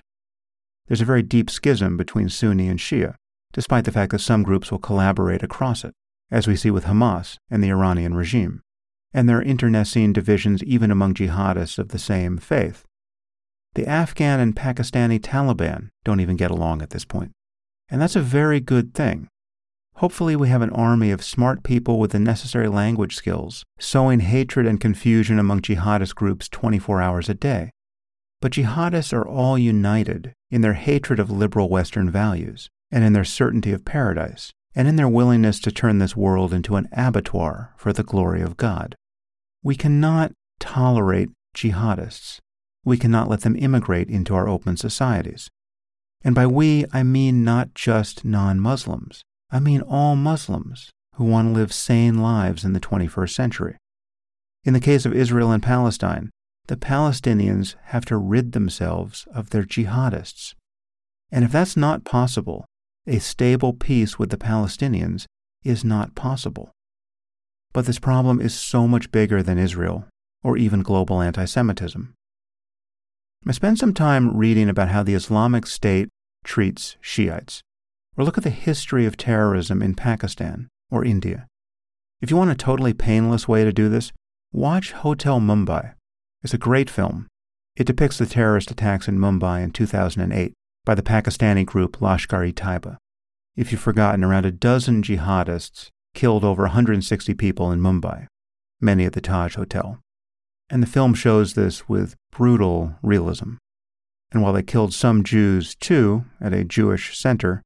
There's a very deep schism between Sunni and Shia, despite the fact that some groups will collaborate across it, as we see with Hamas and the Iranian regime. And there are internecine divisions even among jihadists of the same faith. The Afghan and Pakistani Taliban don't even get along at this point. And that's a very good thing. Hopefully we have an army of smart people with the necessary language skills, sowing hatred and confusion among jihadist groups twenty-four hours a day. But jihadists are all united in their hatred of liberal Western values, and in their certainty of paradise, and in their willingness to turn this world into an abattoir for the glory of God. We cannot tolerate jihadists. we cannot let them immigrate into our open societies. And by we, I mean not just non-Muslims. I mean all Muslims who want to live sane lives in the twenty-first century. In the case of Israel and Palestine, the Palestinians have to rid themselves of their jihadists. And if that's not possible, a stable peace with the Palestinians is not possible. But this problem is so much bigger than Israel, or even global anti-Semitism. I spent some time reading about how the Islamic State treats Shiites, or look at the history of terrorism in Pakistan or India. If you want a totally painless way to do this, watch Hotel Mumbai. It's a great film. It depicts the terrorist attacks in Mumbai in two thousand eight by the Pakistani group Lashkar-e-Taiba. If you've forgotten, around a dozen jihadists killed over one hundred sixty people in Mumbai, many at the Taj Hotel. And the film shows this with brutal realism. And while they killed some Jews, too, at a Jewish center,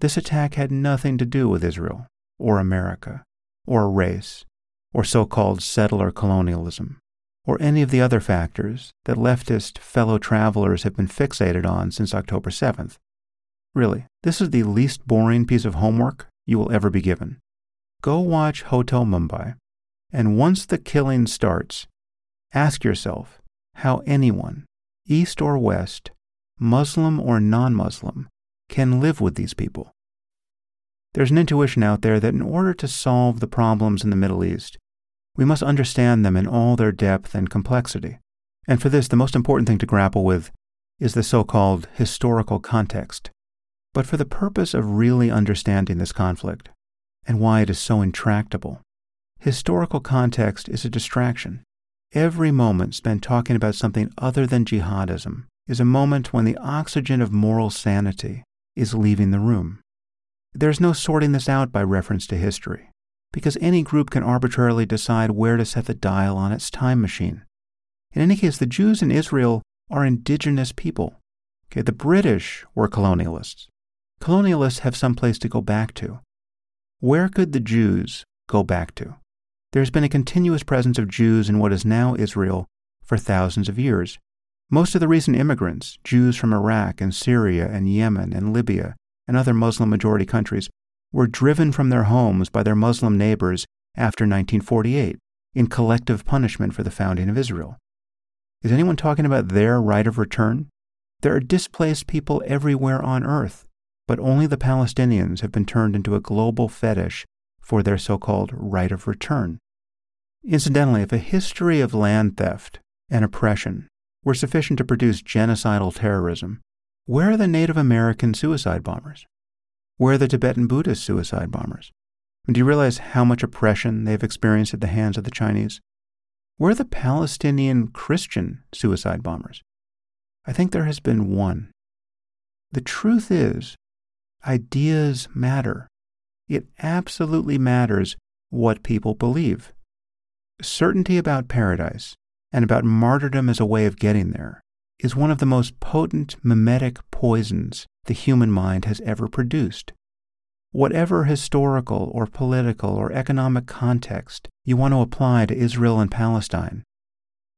this attack had nothing to do with Israel, or America, or race, or so-called settler colonialism, or any of the other factors that leftist fellow travelers have been fixated on since October seventh. Really, this is the least boring piece of homework you will ever be given. Go watch Hotel Mumbai, and once the killing starts, ask yourself how anyone, East or West, Muslim or non-Muslim, can live with these people. There's an intuition out there that in order to solve the problems in the Middle East, we must understand them in all their depth and complexity. And for this, the most important thing to grapple with is the so-called historical context. But for the purpose of really understanding this conflict and why it is so intractable, historical context is a distraction. Every moment spent talking about something other than jihadism is a moment when the oxygen of moral sanity is leaving the room. There's no sorting this out by reference to history, because any group can arbitrarily decide where to set the dial on its time machine. In any case, the Jews in Israel are indigenous people. Okay, the British were colonialists. Colonialists have some place to go back to. Where could the Jews go back to? There's been a continuous presence of Jews in what is now Israel for thousands of years. Most of the recent immigrants, Jews from Iraq and Syria and Yemen and Libya and other Muslim-majority countries, were driven from their homes by their Muslim neighbors after nineteen forty-eight in collective punishment for the founding of Israel. Is anyone talking about their right of return? There are displaced people everywhere on earth, but only the Palestinians have been turned into a global fetish for their so-called right of return. Incidentally, if a history of land theft and oppression were sufficient to produce genocidal terrorism, where are the Native American suicide bombers? Where are the Tibetan Buddhist suicide bombers? And do you realize how much oppression they've experienced at the hands of the Chinese? Where are the Palestinian Christian suicide bombers? I think there has been one. The truth is, ideas matter. It absolutely matters what people believe. Certainty about paradise and about martyrdom as a way of getting there is one of the most potent mimetic poisons the human mind has ever produced. Whatever historical or political or economic context you want to apply to Israel and Palestine,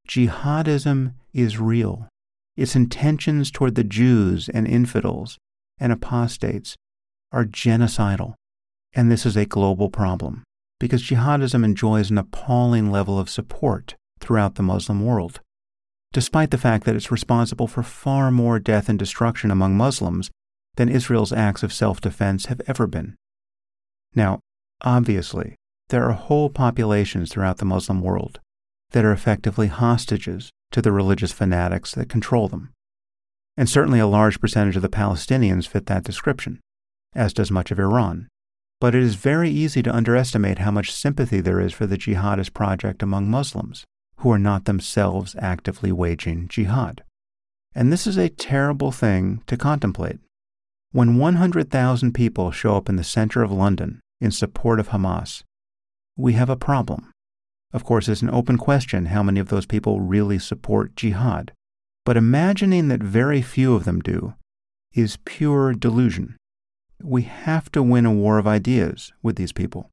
jihadism is real. Its intentions toward the Jews and infidels and apostates are genocidal. And this is a global problem, because jihadism enjoys an appalling level of support throughout the Muslim world, despite the fact that it's responsible for far more death and destruction among Muslims than Israel's acts of self-defense have ever been. Now, obviously, there are whole populations throughout the Muslim world that are effectively hostages to the religious fanatics that control them. And certainly a large percentage of the Palestinians fit that description, as does much of Iran. But it is very easy to underestimate how much sympathy there is for the jihadist project among Muslims who are not themselves actively waging jihad. And this is a terrible thing to contemplate. When one hundred thousand people show up in the center of London in support of Hamas, we have a problem. Of course, it's an open question how many of those people really support jihad. But imagining that very few of them do is pure delusion. We have to win a war of ideas with these people.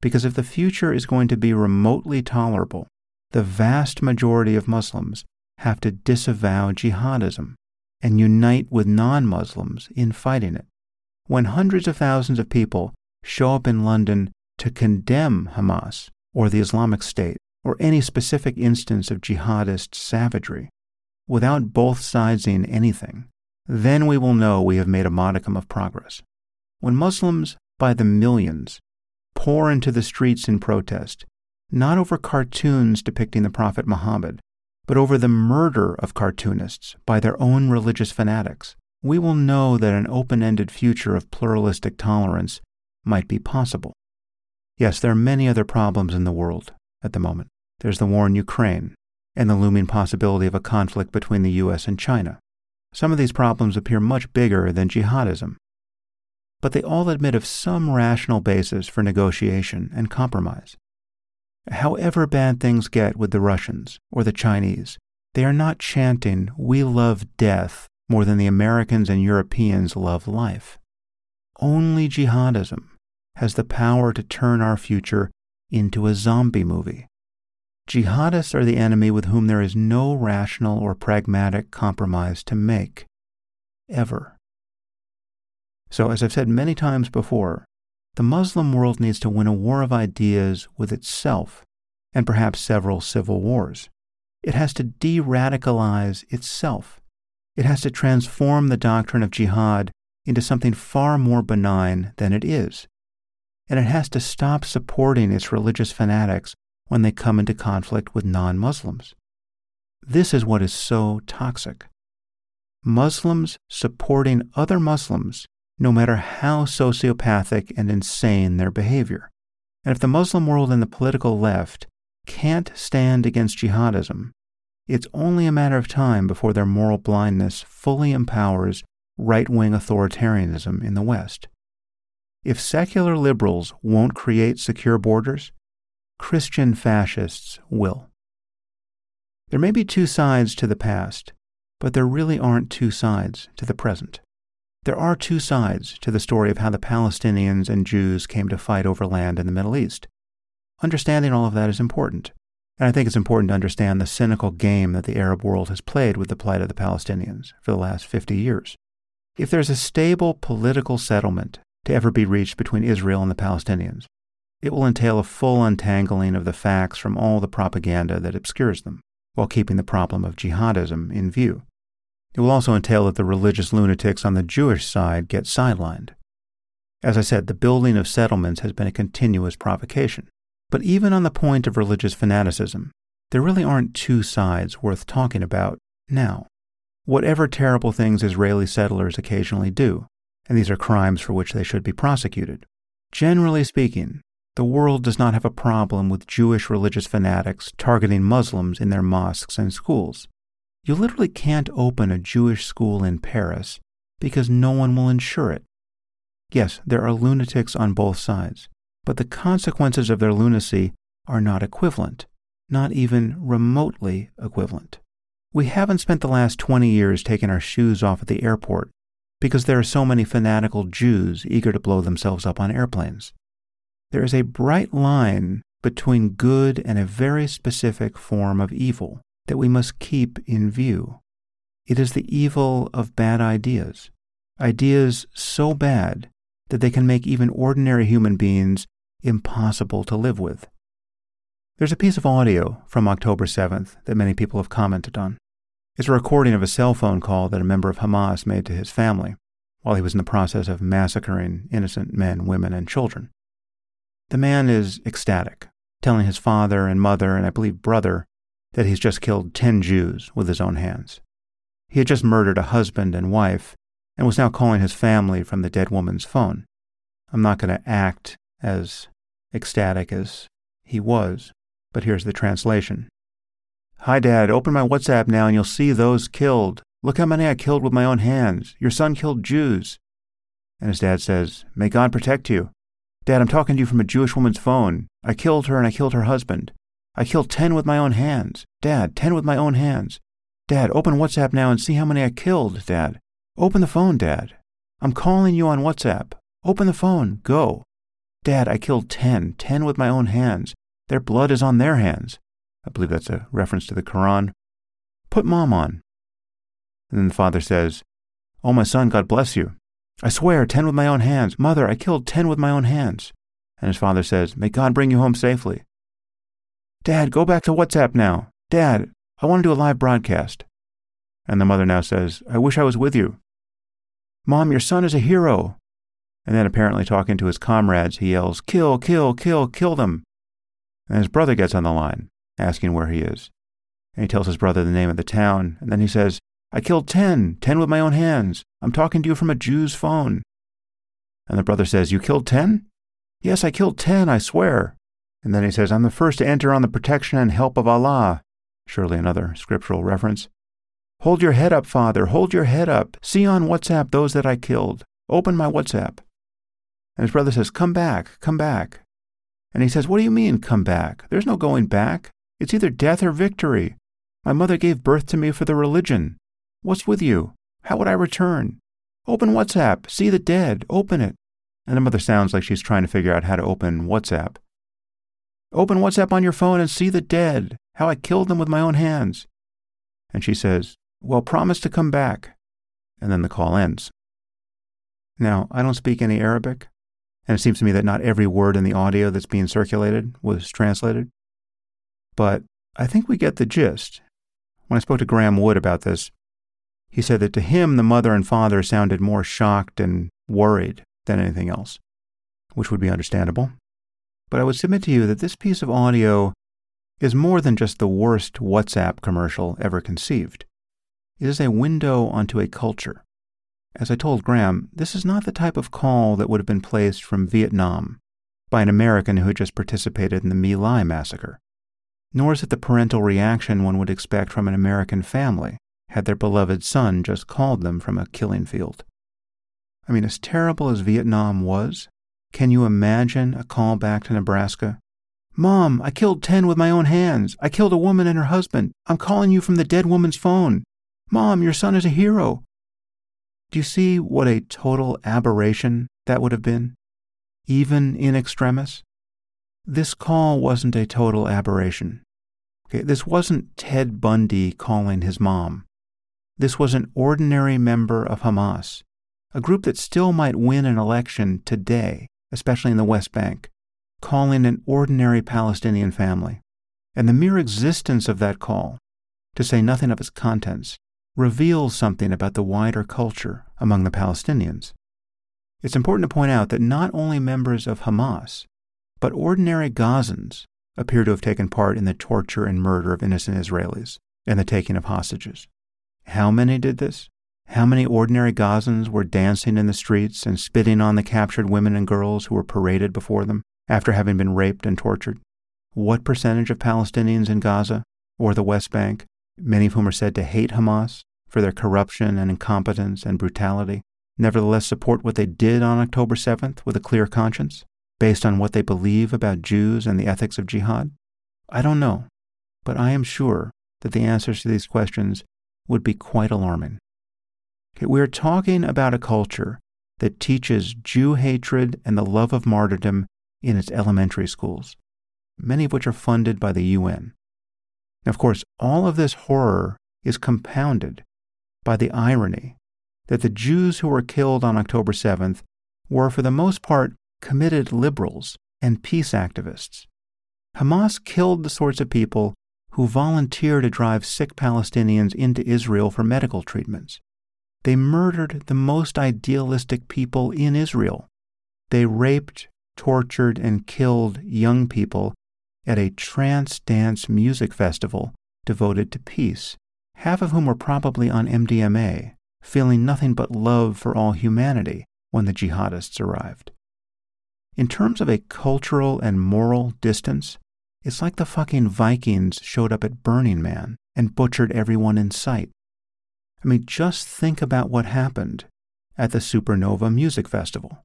Because if the future is going to be remotely tolerable, the vast majority of Muslims have to disavow jihadism and unite with non-Muslims in fighting it. When hundreds of thousands of people show up in London to condemn Hamas or the Islamic State or any specific instance of jihadist savagery, without both sides in anything, then we will know we have made a modicum of progress. When Muslims, by the millions, pour into the streets in protest, not over cartoons depicting the Prophet Muhammad, but over the murder of cartoonists by their own religious fanatics, we will know that an open-ended future of pluralistic tolerance might be possible. Yes, there are many other problems in the world at the moment. There's the war in Ukraine and the looming possibility of a conflict between the U S and China. Some of these problems appear much bigger than jihadism, but they all admit of some rational basis for negotiation and compromise. However bad things get with the Russians or the Chinese, they are not chanting, "We love death," more than the Americans and Europeans love life. Only jihadism has the power to turn our future into a zombie movie. Jihadists are the enemy with whom there is no rational or pragmatic compromise to make, ever. So, as I've said many times before, the Muslim world needs to win a war of ideas with itself, and perhaps several civil wars. It has to de-radicalize itself. It has to transform the doctrine of jihad into something far more benign than it is. And it has to stop supporting its religious fanatics when they come into conflict with non-Muslims. This is what is so toxic. Muslims supporting other Muslims, no matter how sociopathic and insane their behavior. And if the Muslim world and the political left can't stand against jihadism, it's only a matter of time before their moral blindness fully empowers right-wing authoritarianism in the West. If secular liberals won't create secure borders, Christian fascists will. There may be two sides to the past, but there really aren't two sides to the present. There are two sides to the story of how the Palestinians and Jews came to fight over land in the Middle East. Understanding all of that is important, and I think it's important to understand the cynical game that the Arab world has played with the plight of the Palestinians for the last fifty years. If there's a stable political settlement to ever be reached between Israel and the Palestinians, it will entail a full untangling of the facts from all the propaganda that obscures them, while keeping the problem of jihadism in view. It will also entail that the religious lunatics on the Jewish side get sidelined. As I said, the building of settlements has been a continuous provocation. But even on the point of religious fanaticism, there really aren't two sides worth talking about now. Whatever terrible things Israeli settlers occasionally do, and these are crimes for which they should be prosecuted, generally speaking, the world does not have a problem with Jewish religious fanatics targeting Muslims in their mosques and schools. You literally can't open a Jewish school in Paris because no one will insure it. Yes, there are lunatics on both sides, but the consequences of their lunacy are not equivalent, not even remotely equivalent. We haven't spent the last twenty years taking our shoes off at the airport because there are so many fanatical Jews eager to blow themselves up on airplanes. There is a bright line between good and a very specific form of evil that we must keep in view. It is the evil of bad ideas, ideas so bad that they can make even ordinary human beings impossible to live with. There's a piece of audio from October seventh that many people have commented on. It's a recording of a cell phone call that a member of Hamas made to his family while he was in the process of massacring innocent men, women, and children. The man is ecstatic, telling his father and mother, and I believe brother, that he's just killed ten Jews with his own hands. He had just murdered a husband and wife and was now calling his family from the dead woman's phone. I'm not going to act as ecstatic as he was, but here's the translation. "Hi, Dad. Open my WhatsApp now and you'll see those killed. Look how many I killed with my own hands. Your son killed Jews." And his dad says, "May God protect you. Dad, I'm talking to you from a Jewish woman's phone. I killed her and I killed her husband. I killed ten with my own hands. Dad, ten with my own hands. Dad, open WhatsApp now and see how many I killed, Dad. Open the phone, Dad. I'm calling you on WhatsApp. Open the phone. Go. Dad, I killed ten. Ten with my own hands. Their blood is on their hands." I believe that's a reference to the Quran. Put mom on. And then the father says, Oh, my son, God bless you. I swear, ten with my own hands. Mother, I killed ten with my own hands. And his father says, May God bring you home safely. Dad, go back to WhatsApp now. Dad, I want to do a live broadcast. And the mother now says, I wish I was with you. Mom, your son is a hero. And then apparently talking to his comrades, he yells, Kill, kill, kill, kill them. And his brother gets on the line, asking where he is. And he tells his brother the name of the town, and then he says, I killed ten, ten with my own hands. I'm talking to you from a Jew's phone. And the brother says, You killed ten? Yes, I killed ten, I swear. And then he says, I'm the first to enter on the protection and help of Allah. Surely another scriptural reference. Hold your head up, Father. Hold your head up. See on WhatsApp those that I killed. Open my WhatsApp. And his brother says, Come back, come back. And he says, What do you mean, come back? There's no going back. It's either death or victory. My mother gave birth to me for the religion. What's with you? How would I return? Open WhatsApp. See the dead. Open it. And the mother sounds like she's trying to figure out how to open WhatsApp. Open WhatsApp on your phone and see the dead. How I killed them with my own hands. And she says, Well, promise to come back. And then the call ends. Now, I don't speak any Arabic, and it seems to me that not every word in the audio that's being circulated was translated. But I think we get the gist. When I spoke to Graham Wood about this, he said that to him, the mother and father sounded more shocked and worried than anything else, which would be understandable. But I would submit to you that this piece of audio is more than just the worst WhatsApp commercial ever conceived. It is a window onto a culture. As I told Graham, this is not the type of call that would have been placed from Vietnam by an American who had just participated in the My Lai massacre. Nor is it the parental reaction one would expect from an American family had their beloved son just called them from a killing field. I mean, as terrible as Vietnam was, can you imagine a call back to Nebraska? Mom, I killed ten with my own hands. I killed a woman and her husband. I'm calling you from the dead woman's phone. Mom, your son is a hero. Do you see what a total aberration that would have been, even in extremis? This call wasn't a total aberration. Okay, this wasn't Ted Bundy calling his mom. This was an ordinary member of Hamas, a group that still might win an election today, especially in the West Bank, calling an ordinary Palestinian family. And the mere existence of that call, to say nothing of its contents, reveals something about the wider culture among the Palestinians. It's important to point out that not only members of Hamas, but ordinary Gazans appear to have taken part in the torture and murder of innocent Israelis and the taking of hostages. How many did this? How many ordinary Gazans were dancing in the streets and spitting on the captured women and girls who were paraded before them after having been raped and tortured? What percentage of Palestinians in Gaza or the West Bank, many of whom are said to hate Hamas for their corruption and incompetence and brutality, nevertheless support what they did on October seventh with a clear conscience, based on what they believe about Jews and the ethics of jihad? I don't know, but I am sure that the answers to these questions would be quite alarming. Okay, we are talking about a culture that teaches Jew hatred and the love of martyrdom in its elementary schools, many of which are funded by the U N. Now, of course, all of this horror is compounded by the irony that the Jews who were killed on October seventh were, for the most part, committed liberals and peace activists. Hamas killed the sorts of people who volunteer to drive sick Palestinians into Israel for medical treatments. They murdered the most idealistic people in Israel. They raped, tortured, and killed young people at a trance dance music festival devoted to peace, half of whom were probably on M D M A, feeling nothing but love for all humanity when the jihadists arrived. In terms of a cultural and moral distance, it's like the fucking Vikings showed up at Burning Man and butchered everyone in sight. I mean, just think about what happened at the Supernova Music Festival.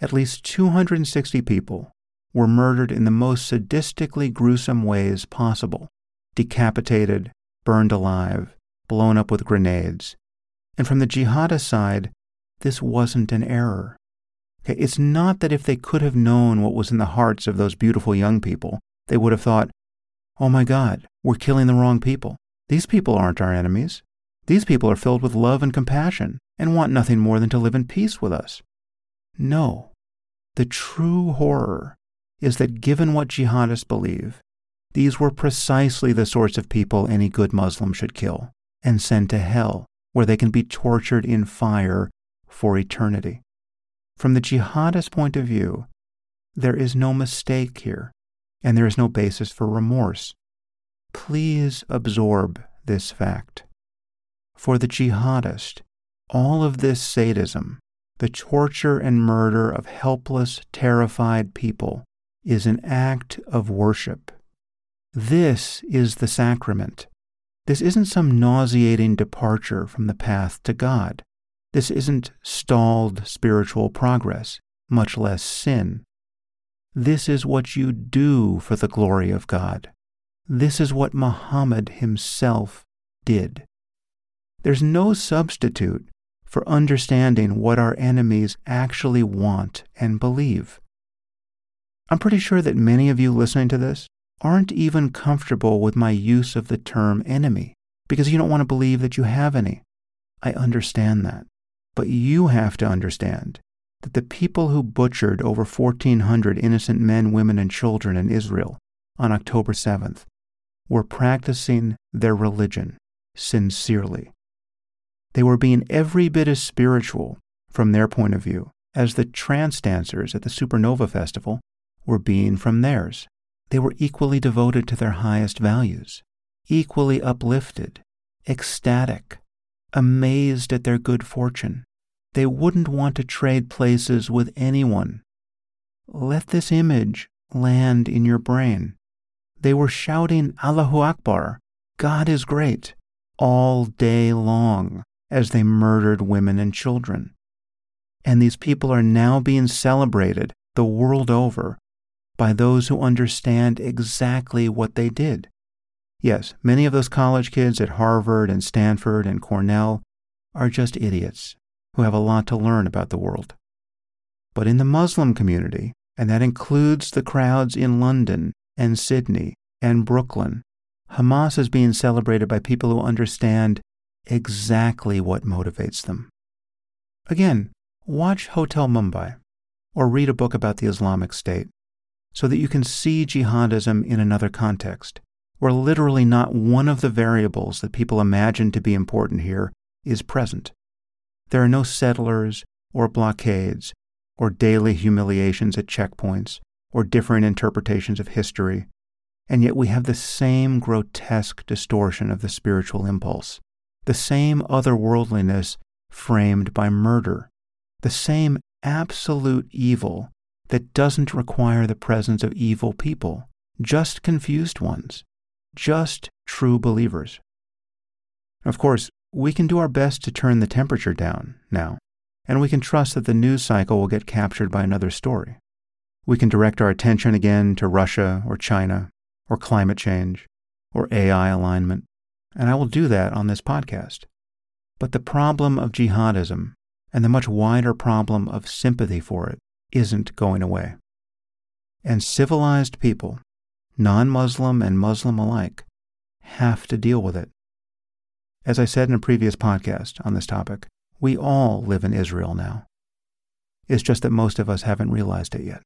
At least two hundred sixty people were murdered in the most sadistically gruesome ways possible, decapitated, burned alive, blown up with grenades. And from the jihadist side, this wasn't an error. Okay, it's not that if they could have known what was in the hearts of those beautiful young people, they would have thought, oh my God, we're killing the wrong people. These people aren't our enemies. These people are filled with love and compassion and want nothing more than to live in peace with us. No, the true horror is that given what jihadists believe, these were precisely the sorts of people any good Muslim should kill and send to hell, where they can be tortured in fire for eternity. From the jihadist point of view, there is no mistake here, and there is no basis for remorse. Please absorb this fact. For the jihadist, all of this sadism, the torture and murder of helpless, terrified people, is an act of worship. This is the sacrament. This isn't some nauseating departure from the path to God. This isn't stalled spiritual progress, much less sin. This is what you do for the glory of God. This is what Muhammad himself did. There's no substitute for understanding what our enemies actually want and believe. I'm pretty sure that many of you listening to this aren't even comfortable with my use of the term enemy, because you don't want to believe that you have any. I understand that. But you have to understand that the people who butchered over fourteen hundred innocent men, women, and children in Israel on October seventh were practicing their religion sincerely. They were being every bit as spiritual, from their point of view, as the trance dancers at the Supernova Festival were being from theirs. They were equally devoted to their highest values, equally uplifted, ecstatic, amazed at their good fortune. They wouldn't want to trade places with anyone. Let this image land in your brain. They were shouting Allahu Akbar, God is great, all day long as they murdered women and children. And these people are now being celebrated the world over by those who understand exactly what they did. Yes, many of those college kids at Harvard and Stanford and Cornell are just idiots who have a lot to learn about the world. But in the Muslim community, and that includes the crowds in London and Sydney and Brooklyn, Hamas is being celebrated by people who understand exactly what motivates them. Again, watch Hotel Mumbai or read a book about the Islamic State, so that you can see jihadism in another context, where literally not one of the variables that people imagine to be important here is present. There are no settlers or blockades or daily humiliations at checkpoints or different interpretations of history, and yet we have the same grotesque distortion of the spiritual impulse, the same otherworldliness framed by murder, the same absolute evil that doesn't require the presence of evil people, just confused ones, just true believers. Of course, we can do our best to turn the temperature down now, and we can trust that the news cycle will get captured by another story. We can direct our attention again to Russia or China or climate change or A I alignment, and I will do that on this podcast. But the problem of jihadism, and the much wider problem of sympathy for it, isn't going away. And civilized people, non-Muslim and Muslim alike, have to deal with it. As I said in a previous podcast on this topic, we all live in Israel now. It's just that most of us haven't realized it yet.